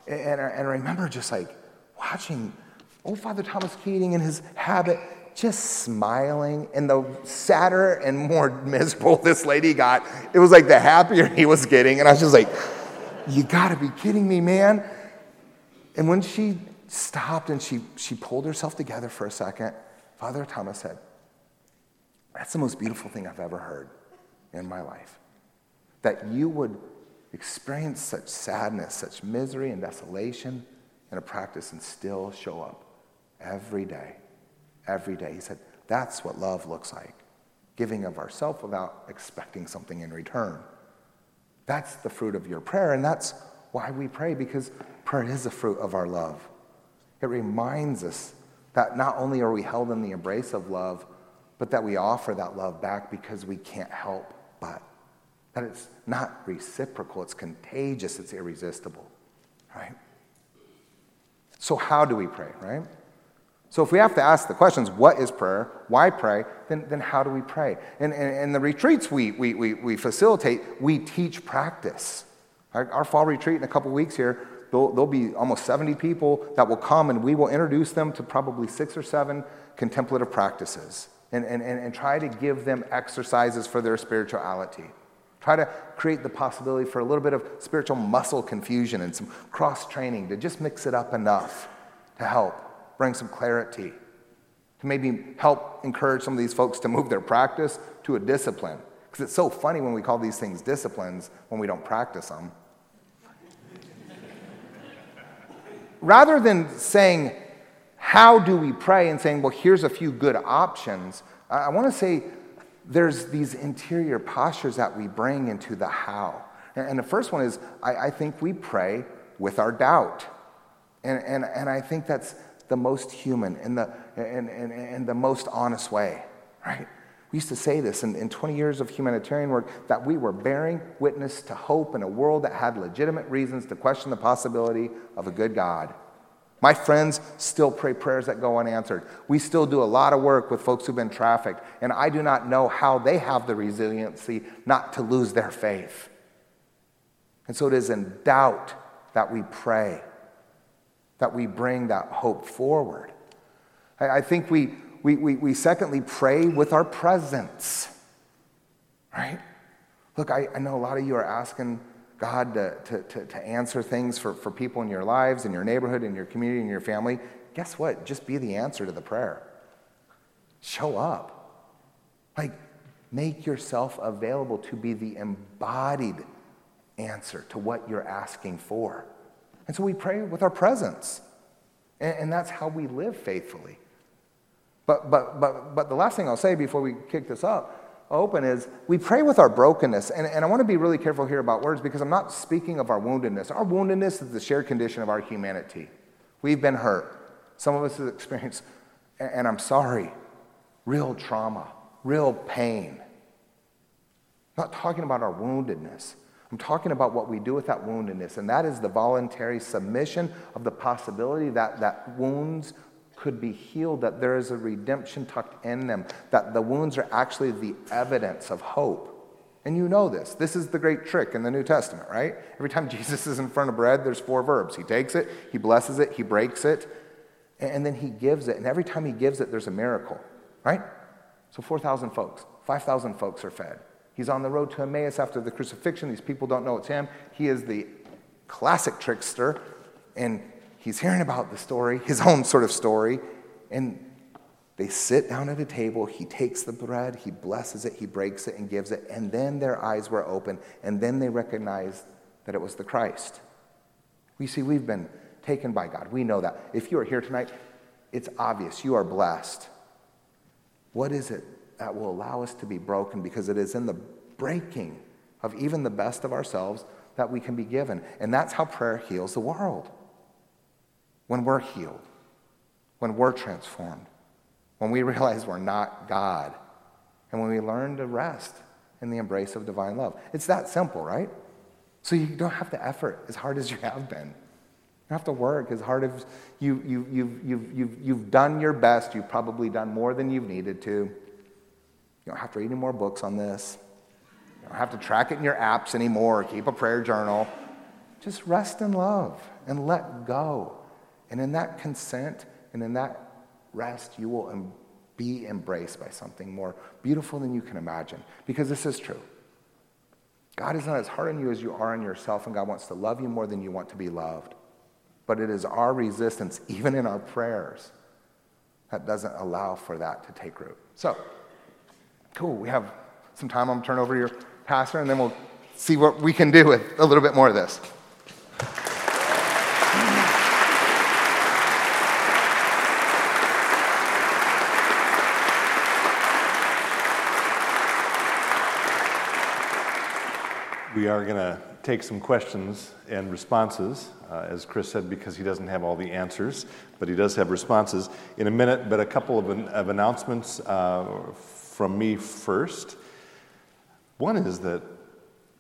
And I, and I remember just like watching old Father Thomas Keating in his habit, just smiling, and the sadder and more miserable this lady got, it was like the happier he was getting, and I was just like, you gotta be kidding me, man. And when she stopped and she, she pulled herself together for a second, Father Thomas said, that's the most beautiful thing I've ever heard in my life, that you would experience such sadness, such misery and desolation in a practice and still show up every day. Every day. He said, that's what love looks like, giving of ourselves without expecting something in return. That's the fruit of your prayer, and that's why we pray, because prayer is the fruit of our love. It reminds us that not only are we held in the embrace of love, but that we offer that love back because we can't help but. That it's not reciprocal, it's contagious, it's irresistible, right? So how do we pray, right? So if we have to ask the questions, what is prayer, why pray, then, then how do we pray? And in and, and the retreats we, we, we, we facilitate, we teach practice. Our, our fall retreat in a couple weeks here, there'll, there'll be almost seventy people that will come, and we will introduce them to probably six or seven contemplative practices and, and, and, and try to give them exercises for their spirituality. Try to create the possibility for a little bit of spiritual muscle confusion and some cross-training to just mix it up enough to help bring some clarity, to maybe help encourage some of these folks to move their practice to a discipline. Because it's so funny when we call these things disciplines when we don't practice them. Rather than saying, how do we pray, and saying, well, here's a few good options, I want to say there's these interior postures that we bring into the how. And the first one is, I, I think we pray with our doubt. And, and, and I think that's the most human and the and, and, and the most honest way, right? We used to say this in, in twenty years of humanitarian work, that we were bearing witness to hope in a world that had legitimate reasons to question the possibility of a good God. My friends still pray prayers that go unanswered. We still do a lot of work with folks who've been trafficked, and I do not know how they have the resiliency not to lose their faith. And so it is in doubt that we pray, that we bring that hope forward. I, I think we, we we we secondly pray with our presence, right? Look, I, I know a lot of you are asking God to, to, to, to answer things for, for people in your lives, in your neighborhood, in your community, in your family. Guess what? Just be the answer to the prayer. Show up. Like, make yourself available to be the embodied answer to what you're asking for. And so we pray with our presence, and, and that's how we live faithfully. But but but but the last thing I'll say before we kick this up open is we pray with our brokenness, and, and I want to be really careful here about words because I'm not speaking of our woundedness. Our woundedness is the shared condition of our humanity. We've been hurt. Some of us have experienced, and I'm sorry, real trauma, real pain. I'm not talking about our woundedness. I'm talking about what we do with that woundedness, and that is the voluntary submission of the possibility that, that wounds could be healed, that there is a redemption tucked in them, that the wounds are actually the evidence of hope. And you know this. This is the great trick in the New Testament, right? Every time Jesus is in front of bread, there's four verbs. He takes it, he blesses it, he breaks it, and then he gives it. And every time he gives it, there's a miracle, right? So four thousand folks, five thousand folks are fed. He's on the road to Emmaus after the crucifixion. These people don't know it's him. He is the classic trickster, and he's hearing about the story, his own sort of story, and they sit down at a table. He takes the bread, he blesses it, he breaks it, and gives it, and then their eyes were open, and then they recognized that it was the Christ. We see we've been taken by God. We know that. If you are here tonight, it's obvious. You are blessed. What is it that will allow us to be broken? Because it is in the breaking of even the best of ourselves that we can be given. And that's how prayer heals the world. When we're healed, when we're transformed, when we realize we're not God, and when we learn to rest in the embrace of divine love. It's that simple, right? So you don't have to effort as hard as you have been. You don't have to work as hard as you, you, you've, you've, you've, you've done your best. You've probably done more than you've needed to. You don't have to read any more books on this. You don't have to track it in your apps anymore or keep a prayer journal. Just rest in love and let go. And in that consent and in that rest, you will be embraced by something more beautiful than you can imagine. Because this is true. God is not as hard on you as you are on yourself, and God wants to love you more than you want to be loved. But it is our resistance, even in our prayers, that doesn't allow for that to take root. So, cool, we have some time. I'm going to turn over to your pastor, and then we'll see what we can do with a little bit more of this. We are going to take some questions and responses, uh, as Chris said, because he doesn't have all the answers, but he does have responses in a minute. But a couple of, an, of announcements uh, from me first. One is that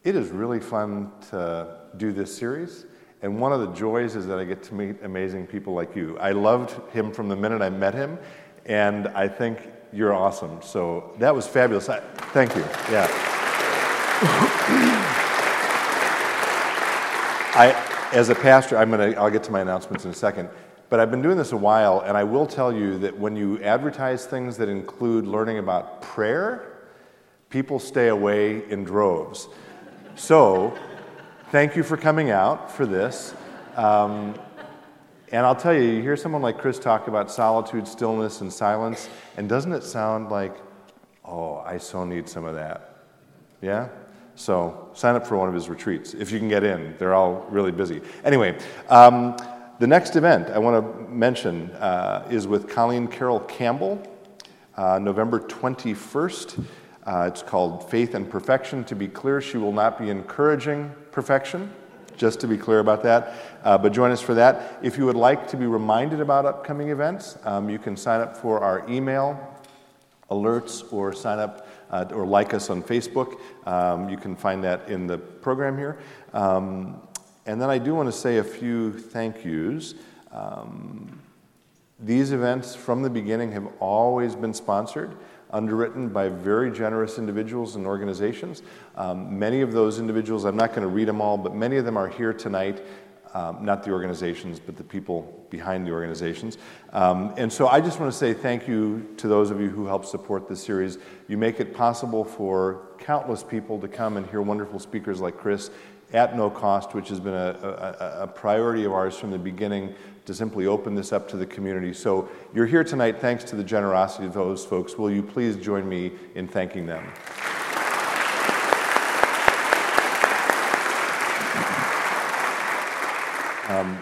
it is really fun to do this series, and one of the joys is that I get to meet amazing people like you. I loved him from the minute I met him, and I think you're awesome. So that was fabulous. I, thank you. Yeah. I, as a pastor, I'm gonna, I'll get to my announcements in a second, but I've been doing this a while, and I will tell you that when you advertise things that include learning about prayer, people stay away in droves. So, thank you for coming out for this. Um, and I'll tell you, you hear someone like Chris talk about solitude, stillness, and silence, and doesn't it sound like, oh, I so need some of that? Yeah? So sign up for one of his retreats, if you can get in. They're all really busy. Anyway, um, the next event I want to mention uh, is with Colleen Carroll Campbell, uh, November twenty-first. Uh, it's called Faith and Perfection. To be clear, she will not be encouraging perfection, just to be clear about that. Uh, but join us for that. If you would like to be reminded about upcoming events, um, you can sign up for our email alerts or sign up Uh, or like us on Facebook. Um, you can find that in the program here. Um, and then I do want to say a few thank yous. Um, these events from the beginning have always been sponsored, underwritten by very generous individuals and organizations. Um, many of those individuals, I'm not going to read them all, but many of them are here tonight. Um, not the organizations, but the people behind the organizations. Um, and so I just want to say thank you to those of you who helped support this series. You make it possible for countless people to come and hear wonderful speakers like Chris at no cost, which has been a, a, a priority of ours from the beginning, to simply open this up to the community. So you're here tonight thanks to the generosity of those folks. Will you please join me in thanking them? Um,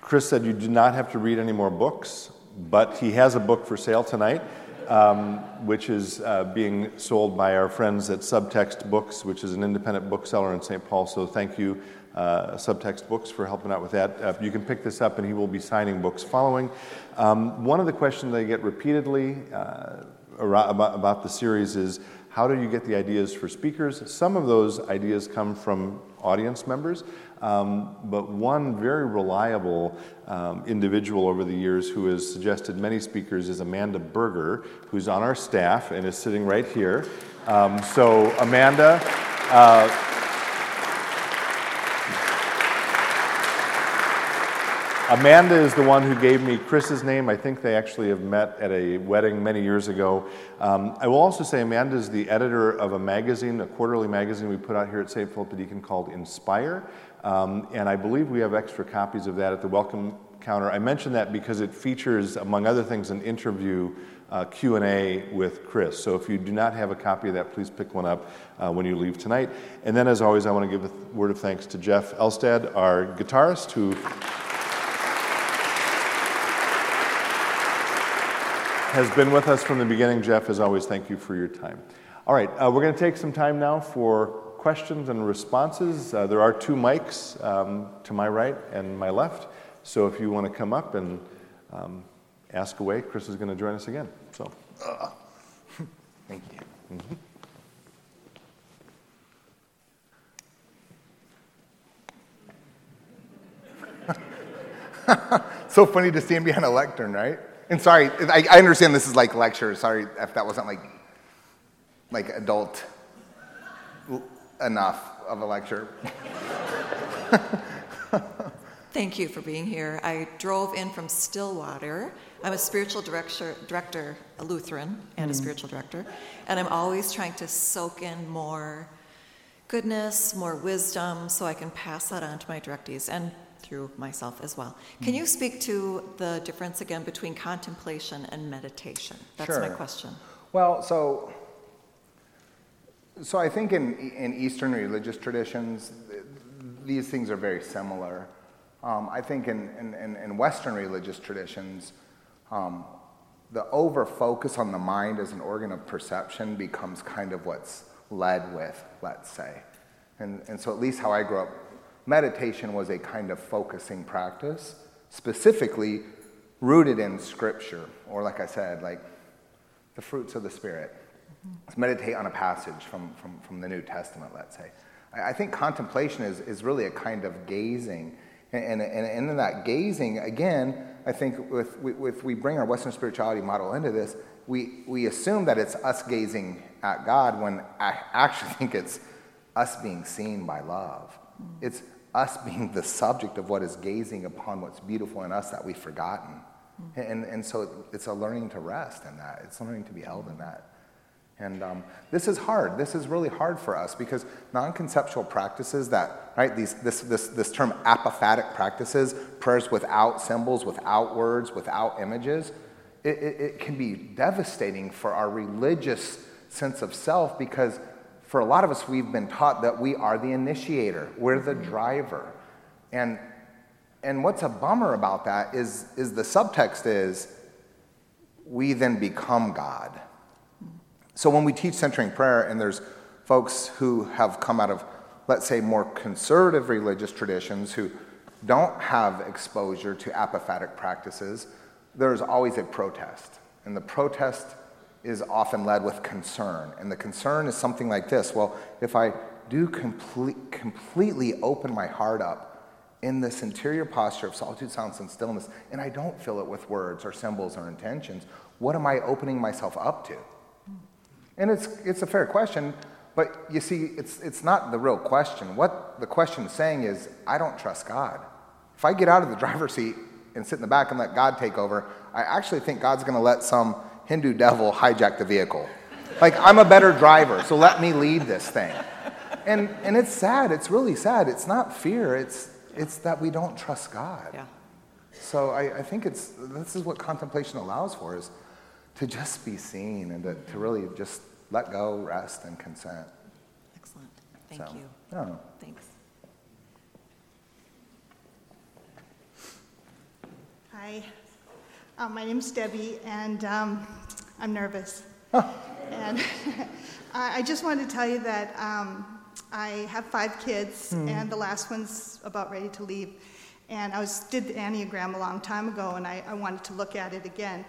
Chris said you do not have to read any more books, but he has a book for sale tonight, um, which is uh, being sold by our friends at Subtext Books, which is an independent bookseller in Saint Paul. So thank you, uh, Subtext Books, for helping out with that. Uh, you can pick this up, and he will be signing books following. Um, one of the questions I get repeatedly uh, about, about the series is, how do you get the ideas for speakers? Some of those ideas come from audience members, um, but one very reliable um, individual over the years who has suggested many speakers is Amanda Berger, who's on our staff and is sitting right here. Um, so Amanda, uh, Amanda is the one who gave me Chris's name. I think they actually have met at a wedding many years ago. Um, I will also say Amanda is the editor of a magazine, a quarterly magazine we put out here at Saint Philip the Deacon called Inspire. Um, and I believe we have extra copies of that at the Welcome counter. I mentioned that because it features, among other things, an interview uh, Q and A with Chris. So if you do not have a copy of that, please pick one up uh, when you leave tonight. And then, as always, I want to give a th- word of thanks to Jeff Elstad, our guitarist, who has been with us from the beginning. Jeff, as always, thank you for your time. All right, uh, we're going to take some time now for questions and responses. Uh, there are two mics um, to my right and my left. So if you want to come up and um, ask away, Chris is going to join us again. So, uh, thank you. Mm-hmm. So funny to see him behind a lectern, right? And sorry, I, I understand this is like lecture. Sorry if that wasn't like like adult enough of a lecture. Thank you for being here. I drove in from Stillwater. I'm a spiritual director, director a Lutheran, and mm. a spiritual director. And I'm always trying to soak in more goodness, more wisdom, so I can pass that on to my directees. And through myself as well. Can you speak to the difference again between contemplation and meditation? That's sure. my question. Well, so so I think in in Eastern religious traditions, these things are very similar. Um, I think in, in, in Western religious traditions, um, the over-focus on the mind as an organ of perception becomes kind of what's led with, let's say. And, and so at least how I grew up, meditation was a kind of focusing practice, specifically rooted in scripture, or like I said, like the fruits of the Spirit. Mm-hmm. Let's meditate on a passage from, from, from the New Testament, let's say. I, I think contemplation is, is really a kind of gazing. And, and, and in that gazing, again, I think if we, if we bring our Western spirituality model into this, we, we assume that it's us gazing at God when I actually think it's us being seen by love. Mm-hmm. It's us being the subject of what is gazing upon what's beautiful in us that we've forgotten. Mm-hmm. And and so it's a learning to rest in that. It's learning to be held in that. And um, this is hard. This is really hard for us because non-conceptual practices that, right, these this this this term apophatic practices, prayers without symbols, without words, without images, it, it, it can be devastating for our religious sense of self because for a lot of us, we've been taught that we are the initiator, we're the driver. And and what's a bummer about that is, is the subtext is, we then become God. So when we teach centering prayer, and there's folks who have come out of, let's say, more conservative religious traditions who don't have exposure to apophatic practices, there's always a protest. And the protest is often led with concern. And the concern is something like this. Well, if I do complete, completely open my heart up in this interior posture of solitude, silence, and stillness, and I don't fill it with words or symbols or intentions, what am I opening myself up to? And it's it's a fair question, but you see, it's it's not the real question. What the question is saying is, I don't trust God. If I get out of the driver's seat and sit in the back and let God take over, I actually think God's gonna let some Hindu devil hijacked the vehicle. Like, I'm a better driver, so let me lead this thing. And and it's sad. It's really sad. It's not fear. It's it's that we don't trust God. Yeah. So I, I think it's this is what contemplation allows for, is to just be seen and to, to really just let go, rest, and consent. Excellent. Thank so, you. Yeah. Thanks. Hi. Uh, my name's Debbie, and um, I'm nervous. Huh. And I just wanted to tell you that um, I have five kids, mm. and the last one's about ready to leave. And I was did the Enneagram a long time ago, and I, I wanted to look at it again.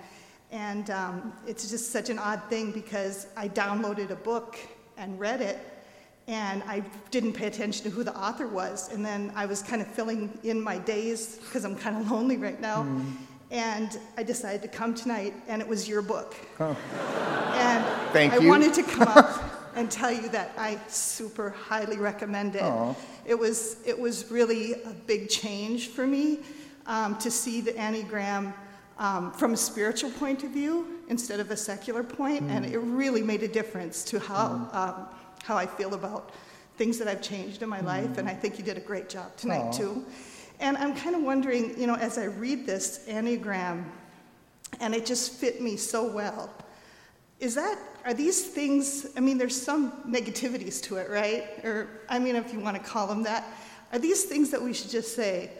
And um, it's just such an odd thing because I downloaded a book and read it, and I didn't pay attention to who the author was. And then I was kind of filling in my days because I'm kind of lonely right now. Mm. And I decided to come tonight, and it was your book. Oh. And Thank I you. wanted to come up and tell you that I super highly recommend it. Aww. It was it was really a big change for me um, to see the Enneagram um, from a spiritual point of view instead of a secular point, mm. and it really made a difference to how mm. um, how I feel about things that I've changed in my mm. life. And I think you did a great job tonight Aww. too. And I'm kind of wondering, you know, as I read this Enneagram, and it just fit me so well, is that, are these things, I mean, there's some negativities to it, right? Or, I mean, if you want to call them that, are these things that we should just say,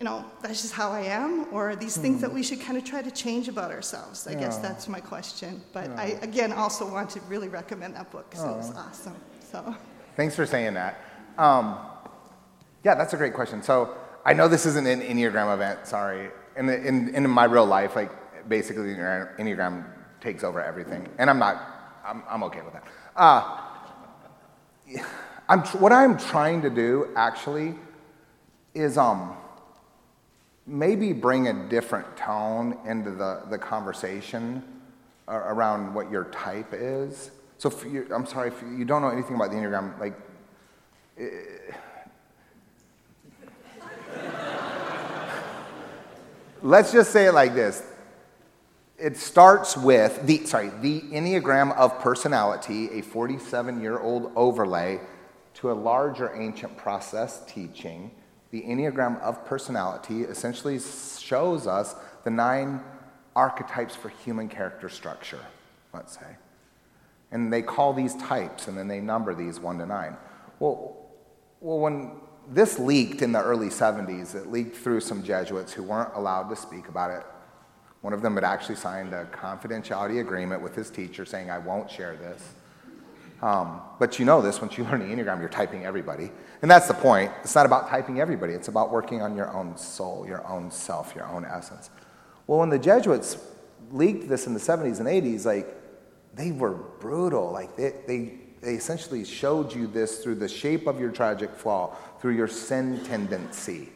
you know, that's just how I am? Or are these things mm. that we should kind of try to change about ourselves? I yeah. guess that's my question. But yeah. I, again, also want to really recommend that book because oh. it was awesome. So, thanks for saying that. Um, yeah, that's a great question. So I know this isn't an Enneagram event, sorry. In, the, in, in my real life, like basically the Enneagram takes over everything. And I'm not, I'm, I'm okay with that. Uh, I'm, what I'm trying to do actually is, um, maybe bring a different tone into the, the conversation around what your type is. So if you, I'm sorry, if you don't know anything about the Enneagram, like, uh, let's just say it like this. It starts with, the sorry, the Enneagram of Personality, a forty-seven-year-old overlay to a larger ancient process teaching. The Enneagram of Personality essentially shows us the nine archetypes for human character structure, let's say. And they call these types, and then they number these one to nine. Well, well, when this leaked in the early seventies, it leaked through some Jesuits who weren't allowed to speak about it. One of them had actually signed a confidentiality agreement with his teacher saying, I won't share this. Um, but you know this, once you learn the Enneagram, you're typing everybody. And that's the point. It's not about typing everybody. It's about working on your own soul, your own self, your own essence. Well, when the Jesuits leaked this in the seventies and eighties, like, they were brutal. Like, they, they, they essentially showed you this through the shape of your tragic flaw, through your sin tendency.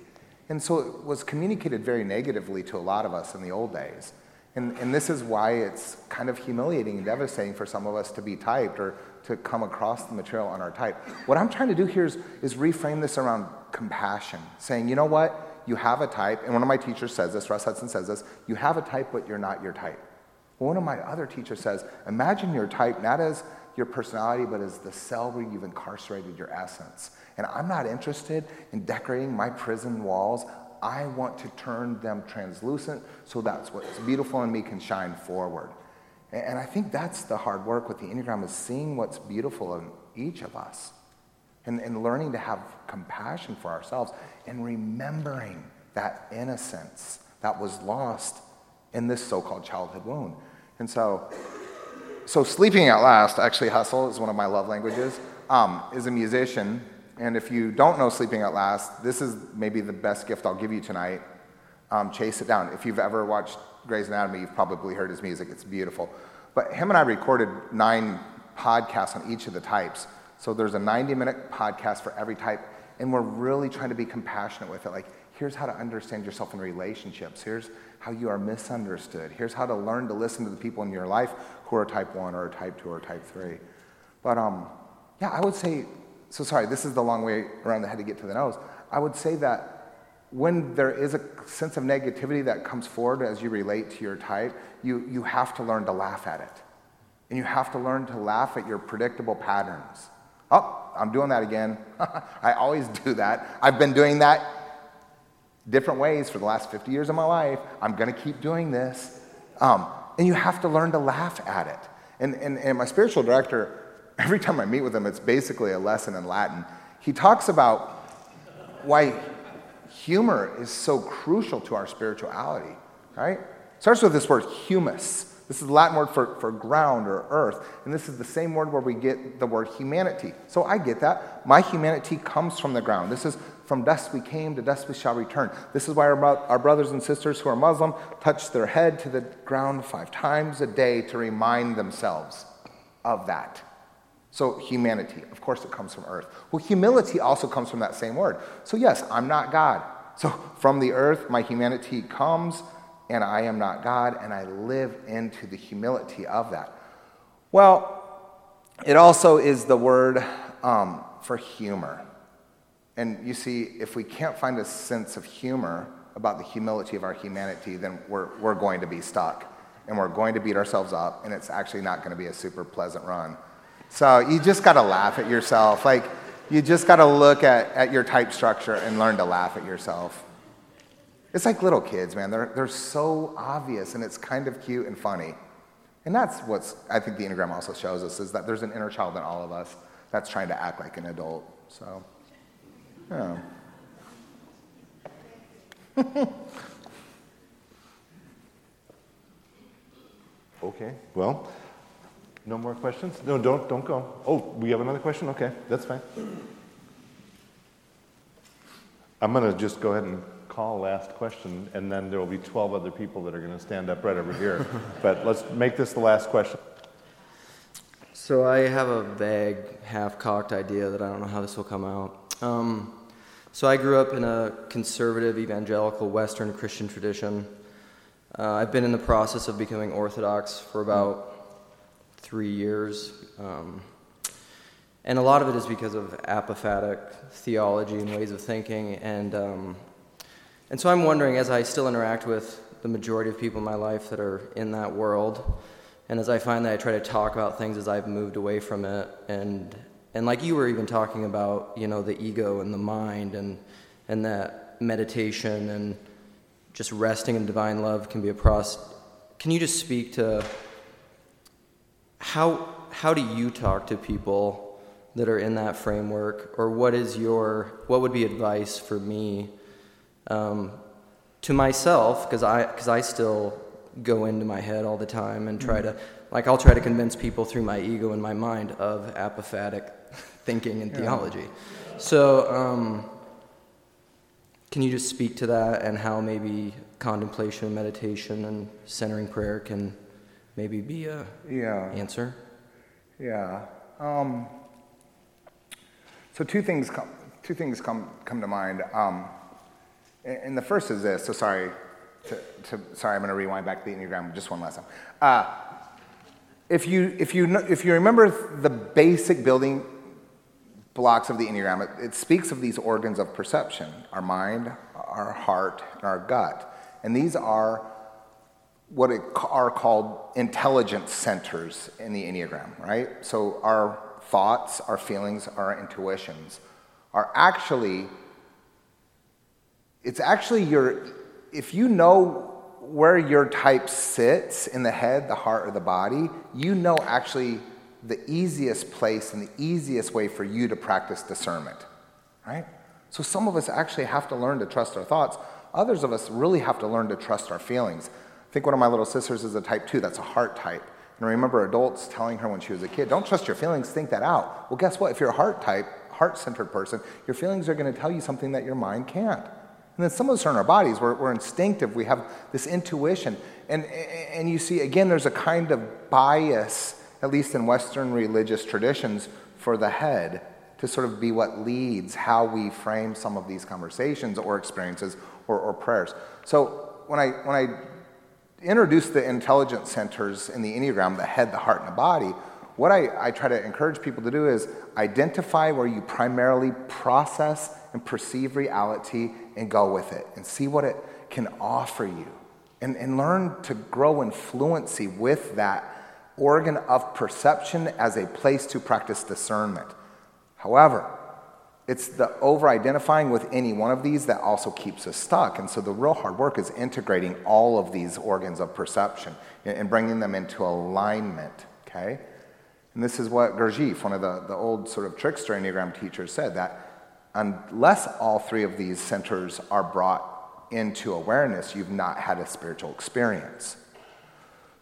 And so it was communicated very negatively to a lot of us in the old days. And, and this is why it's kind of humiliating and devastating for some of us to be typed or to come across the material on our type. What I'm trying to do here is, is reframe this around compassion, saying, you know what? You have a type, and one of my teachers says this, Russ Hudson says this, you have a type, but you're not your type. Well, one of my other teachers says, imagine your type not as your personality, but as the cell where you've incarcerated your essence. And I'm not interested in decorating my prison walls. I want to turn them translucent so that's what's beautiful in me can shine forward. And I think that's the hard work with the Enneagram, is seeing what's beautiful in each of us and, and learning to have compassion for ourselves and remembering that innocence that was lost in this so-called childhood wound. And so, so Sleeping At Last, actually hustle is one of my love languages, um, is a musician. And if you don't know Sleeping At Last, this is maybe the best gift I'll give you tonight. Um, chase it down. If you've ever watched Grey's Anatomy, you've probably heard his music. It's beautiful. But him and I recorded nine podcasts on each of the types. So there's a ninety-minute podcast for every type, and we're really trying to be compassionate with it. Like, here's how to understand yourself in relationships. Here's how you are misunderstood. Here's how to learn to listen to the people in your life who are type one or type two or type three. But, um, yeah, I would say, so sorry, this is the long way around the head to get to the nose. I would say that when there is a sense of negativity that comes forward as you relate to your type, you, you have to learn to laugh at it. And you have to learn to laugh at your predictable patterns. Oh, I'm doing that again. I always do that. I've been doing that different ways for the last fifty years of my life. I'm going to keep doing this. Um, and you have to learn to laugh at it. And, and, and my spiritual director, every time I meet with him, it's basically a lesson in Latin. He talks about why humor is so crucial to our spirituality, right? It starts with this word humus. This is the Latin word for, for ground or earth, and this is the same word where we get the word humanity. So I get that. My humanity comes from the ground. This is from dust we came, to dust we shall return. This is why our, our brothers and sisters who are Muslim touch their head to the ground five times a day to remind themselves of that. So humanity, of course it comes from earth. Well, humility also comes from that same word. So yes, I'm not God. So from the earth, my humanity comes, and I am not God, and I live into the humility of that. Well, it also is the word um, for humor. And you see, if we can't find a sense of humor about the humility of our humanity, then we're, we're going to be stuck, and we're going to beat ourselves up, and it's actually not going to be a super pleasant run. So you just got to laugh at yourself. Like, You just got to look at, at your type structure and learn to laugh at yourself. It's like little kids, man. They're they're so obvious, and it's kind of cute and funny. And that's what I think the Enneagram also shows us, is that there's an inner child in all of us that's trying to act like an adult. So, yeah. Okay, well, no more questions? No, don't don't go. Oh, we have another question? Okay, that's fine. I'm going to just go ahead and call last question, and then there will be twelve other people that are going to stand up right over here. But let's make this the last question. So I have a vague, half-cocked idea that I don't know how this will come out. Um, so I grew up in a conservative, evangelical, Western Christian tradition. Uh, I've been in the process of becoming Orthodox for about three years. Um, and a lot of it is because of apophatic theology and ways of thinking. And um, and so I'm wondering, as I still interact with the majority of people in my life that are in that world, and as I find that I try to talk about things as I've moved away from it, and and like you were even talking about, you know, the ego and the mind, and and that meditation and just resting in divine love can be a process. Can you just speak to how how do you talk to people that are in that framework, or what is your what would be advice for me um, to myself? Because I because I still go into my head all the time and try mm-hmm. to like I'll try to convince people through my ego and my mind of apophatic thinking and yeah. theology. So. Um, Can you just speak to that and how maybe contemplation, meditation, and centering prayer can maybe be a yeah. answer? Yeah. Um, so two things come. Two things come come to mind. Um, and the first is this. So sorry. To, to, sorry, I'm going to rewind back to the Enneagram just one last time. Uh, if you if you if you remember the basic building blocks of the Enneagram, it, it speaks of these organs of perception, our mind, our heart, and our gut. And these are what it ca- are called intelligence centers in the Enneagram, right? So our thoughts, our feelings, our intuitions are actually, it's actually your, if you know where your type sits in the head, the heart, or the body, you know actually the easiest place and the easiest way for you to practice discernment, right? So some of us actually have to learn to trust our thoughts. Others of us really have to learn to trust our feelings. I think one of my little sisters is a type two, that's a heart type. And I remember adults telling her when she was a kid, don't trust your feelings, think that out. Well, guess what? If you're a heart type, heart-centered person, your feelings are gonna tell you something that your mind can't. And then some of us are in our bodies, we're, we're instinctive, we have this intuition. And, and you see, again, there's a kind of bias, at least in Western religious traditions, for the head to sort of be what leads how we frame some of these conversations or experiences or, or prayers. So when I when I introduce the intelligence centers in the Enneagram, the head, the heart, and the body, what I, I try to encourage people to do is identify where you primarily process and perceive reality and go with it and see what it can offer you, and, and learn to grow in fluency with that organ of perception as a place to practice discernment. However, it's the over-identifying with any one of these that also keeps us stuck. And so the real hard work is integrating all of these organs of perception and bringing them into alignment, okay? And this is what Gurdjieff, one of the, the old sort of trickster Enneagram teachers, said, that unless all three of these centers are brought into awareness, you've not had a spiritual experience.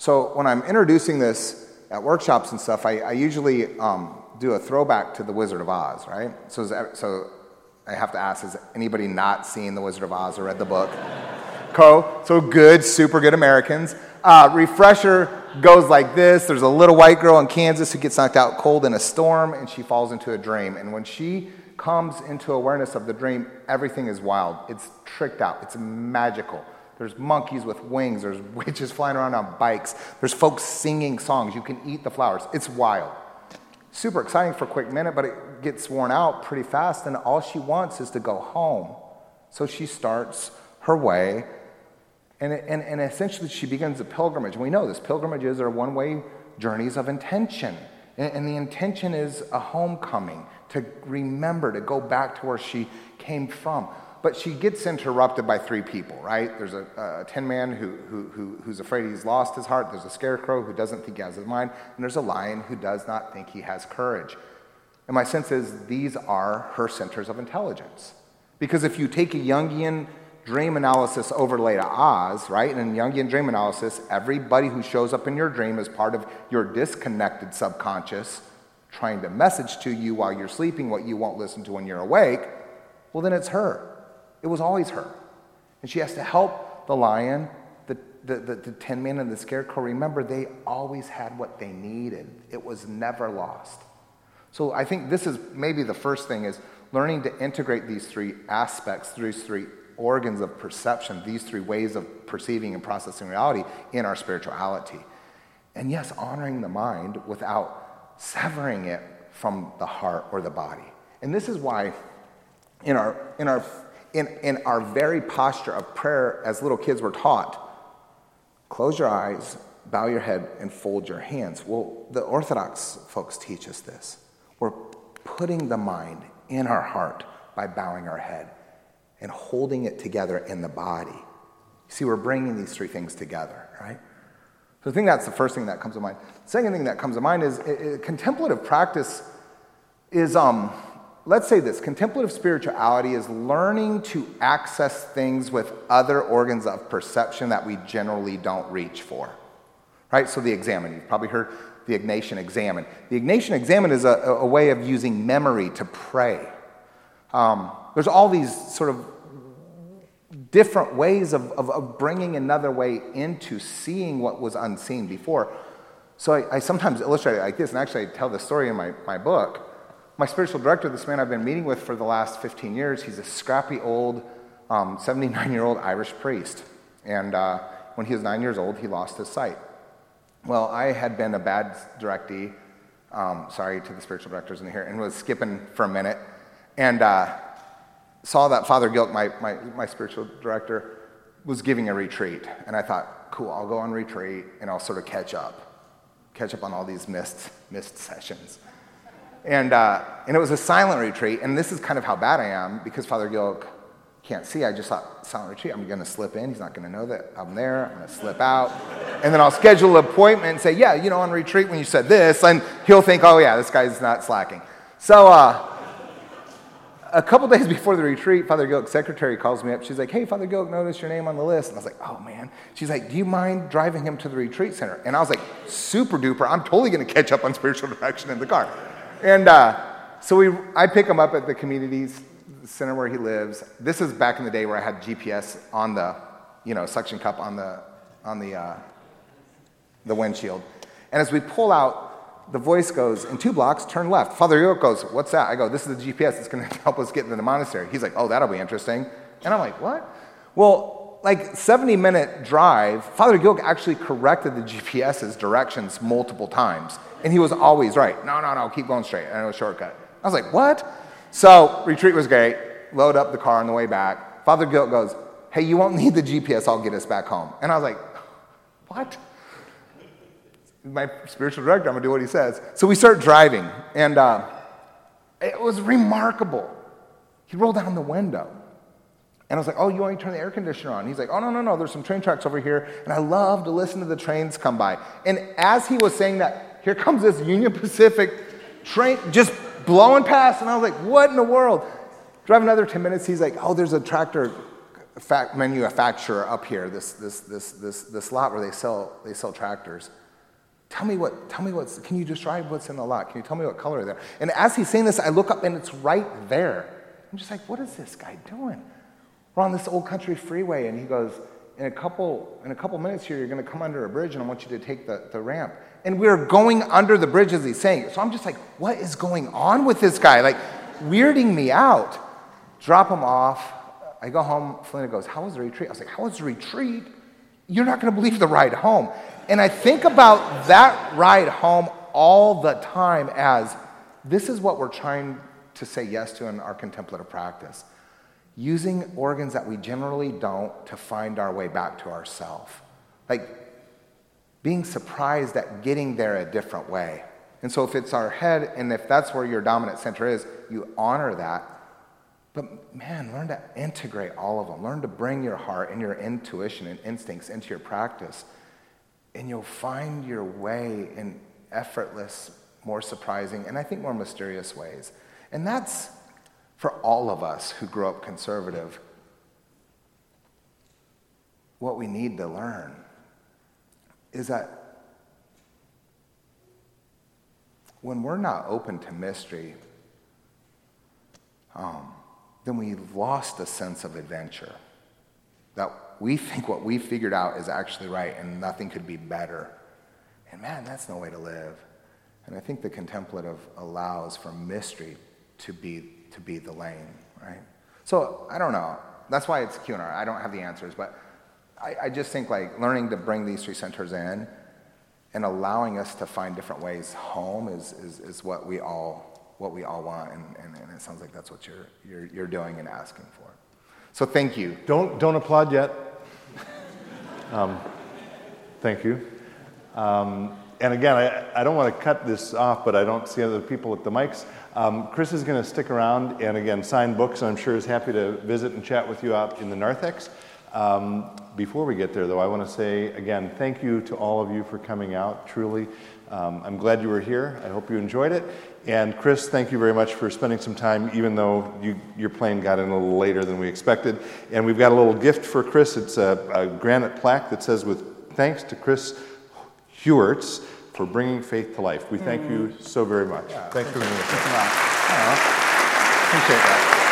So when I'm introducing this at workshops and stuff, I, I usually um, do a throwback to The Wizard of Oz, right? So, is, so I have to ask, has anybody not seen The Wizard of Oz or read the book? Co, so good, super good Americans. Uh, refresher goes like this. There's a little white girl in Kansas who gets knocked out cold in a storm, and she falls into a dream. And when she comes into awareness of the dream, everything is wild. It's tricked out. It's magical. There's monkeys with wings. There's witches flying around on bikes. There's folks singing songs. You can eat the flowers. It's wild. Super exciting for a quick minute, but it gets worn out pretty fast, and all she wants is to go home. So she starts her way, and, and, and essentially she begins a pilgrimage. And we know this. Pilgrimages are one-way journeys of intention. And, and the intention is a homecoming, to remember, to go back to where she came from. But she gets interrupted by three people, right? There's a, a tin man who, who, who, who's afraid he's lost his heart. There's a scarecrow who doesn't think he has his mind. And there's a lion who does not think he has courage. And my sense is these are her centers of intelligence. Because if you take a Jungian dream analysis overlay to Oz, right? And in Jungian dream analysis, everybody who shows up in your dream is part of your disconnected subconscious trying to message to you while you're sleeping what you won't listen to when you're awake. Well, then it's her. It was always her. And she has to help the lion, the, the, the, the tin man, and the scarecrow. Remember, they always had what they needed. It was never lost. So I think this is maybe the first thing, is learning to integrate these three aspects, these three organs of perception, these three ways of perceiving and processing reality in our spirituality. And yes, honoring the mind without severing it from the heart or the body. And this is why in our in our In, in our very posture of prayer, as little kids were taught, close your eyes, bow your head, and fold your hands. Well, the Orthodox folks teach us this. We're putting the mind in our heart by bowing our head and holding it together in the body. You see, we're bringing these three things together, right? So I think that's the first thing that comes to mind. The second thing that comes to mind is it, it, contemplative practice is... um. Let's say this, contemplative spirituality is learning to access things with other organs of perception that we generally don't reach for, right? So the examen, you've probably heard the Ignatian examen. The Ignatian examen is a, a way of using memory to pray. Um, there's all these sort of different ways of, of, of bringing another way into seeing what was unseen before. So I, I sometimes illustrate it like this, and actually I tell the story in my, my book. My spiritual director, this man I've been meeting with for the last fifteen years, he's a scrappy old um, seventy-nine-year-old Irish priest. And uh, when he was nine years old, he lost his sight. Well, I had been a bad directee, um, sorry to the spiritual directors in here, and was skipping for a minute, and uh, saw that Father Gilk, my, my, my spiritual director, was giving a retreat. And I thought, cool, I'll go on retreat, and I'll sort of catch up, catch up on all these missed, missed sessions. And uh, and it was a silent retreat, and this is kind of how bad I am, because Father Gilk can't see. I just thought, silent retreat, I'm going to slip in. He's not going to know that I'm there. I'm going to slip out. And then I'll schedule an appointment and say, yeah, you know, on retreat when you said this, and he'll think, oh, yeah, this guy's not slacking. So uh, a couple days before the retreat, Father Gilk's secretary calls me up. She's like, hey, Father Gilk, noticed your name on the list. And I was like, oh, man. She's like, do you mind driving him to the retreat center? And I was like, super duper. I'm totally going to catch up on spiritual direction in the car. And uh, so we, I pick him up at the community center where he lives. This is back in the day where I had G P S on the, you know, suction cup on the, on the, uh, the windshield. And as we pull out, the voice goes, in two blocks, turn left. Father York goes, what's that? I go, this is the G P S that's going to help us get into the monastery. He's like, oh, that'll be interesting. And I'm like, what? Well, like seventy-minute drive, Father Gilk actually corrected the GPS's directions multiple times. And he was always right. No, no, no, keep going straight. I know a shortcut. I was like, what? So retreat was great. Load up the car on the way back. Father Gilk goes, hey, you won't need the G P S. I'll get us back home. And I was like, what? My spiritual director, I'm going to do what he says. So we start driving. And uh, it was remarkable. He rolled down the window. And I was like, oh, you want me to turn the air conditioner on? He's like, oh, no, no, no, there's some train tracks over here. And I love to listen to the trains come by. And as he was saying that, here comes this Union Pacific train just blowing past. And I was like, what in the world? Drive another ten minutes. He's like, oh, there's a tractor fact manufacturer up here, this this this this this lot where they sell they sell tractors. Tell me what, tell me what's, can you describe what's in the lot? Can you tell me what color they're? And as he's saying this, I look up and it's right there. I'm just like, what is this guy doing? We're on this old country freeway, and he goes, In a couple in a couple minutes here, you're going to come under a bridge, and I want you to take the, the ramp. And we're going under the bridge as he's saying it. So I'm just like, what is going on with this guy? Like, weirding me out. Drop him off. I go home. Felina goes, how was the retreat? I was like, how was the retreat? You're not going to believe the ride home. And I think about that ride home all the time as this is what we're trying to say yes to in our contemplative practice. Using organs that we generally don't to find our way back to ourselves. Like being surprised at getting there a different way. And so if it's our head, and if that's where your dominant center is, you honor that. But man, learn to integrate all of them. Learn to bring your heart and your intuition and instincts into your practice, and you'll find your way in effortless, more surprising, and I think more mysterious ways. And that's for all of us who grew up conservative, what we need to learn is that when we're not open to mystery, um, then we've lost a sense of adventure. That we think what we figured out is actually right and nothing could be better. And man, that's no way to live. And I think the contemplative allows for mystery to be to be the lane, right? So I don't know. That's why it's Q and R. I don't have the answers, but I, I just think like learning to bring these three centers in and allowing us to find different ways home is is, is what we all what we all want, and, and, and it sounds like that's what you're you're you're doing and asking for. So thank you. Don't don't applaud yet. um, thank you. Um, and again, I, I don't want to cut this off, but I don't see other people at the mics. Um, Chris is going to stick around and again sign books, and I'm sure is happy to visit and chat with you out in the narthex. Um, before we get there, though, I want to say, again, thank you to all of you for coming out, truly. Um, I'm glad you were here. I hope you enjoyed it. And Chris, thank you very much for spending some time, even though you, your plane got in a little later than we expected. And we've got a little gift for Chris. It's a, a granite plaque that says, with thanks to Chris Heuertz for bringing faith to life. We thank you so very much. Yeah, Thanks for being with us. Appreciate that.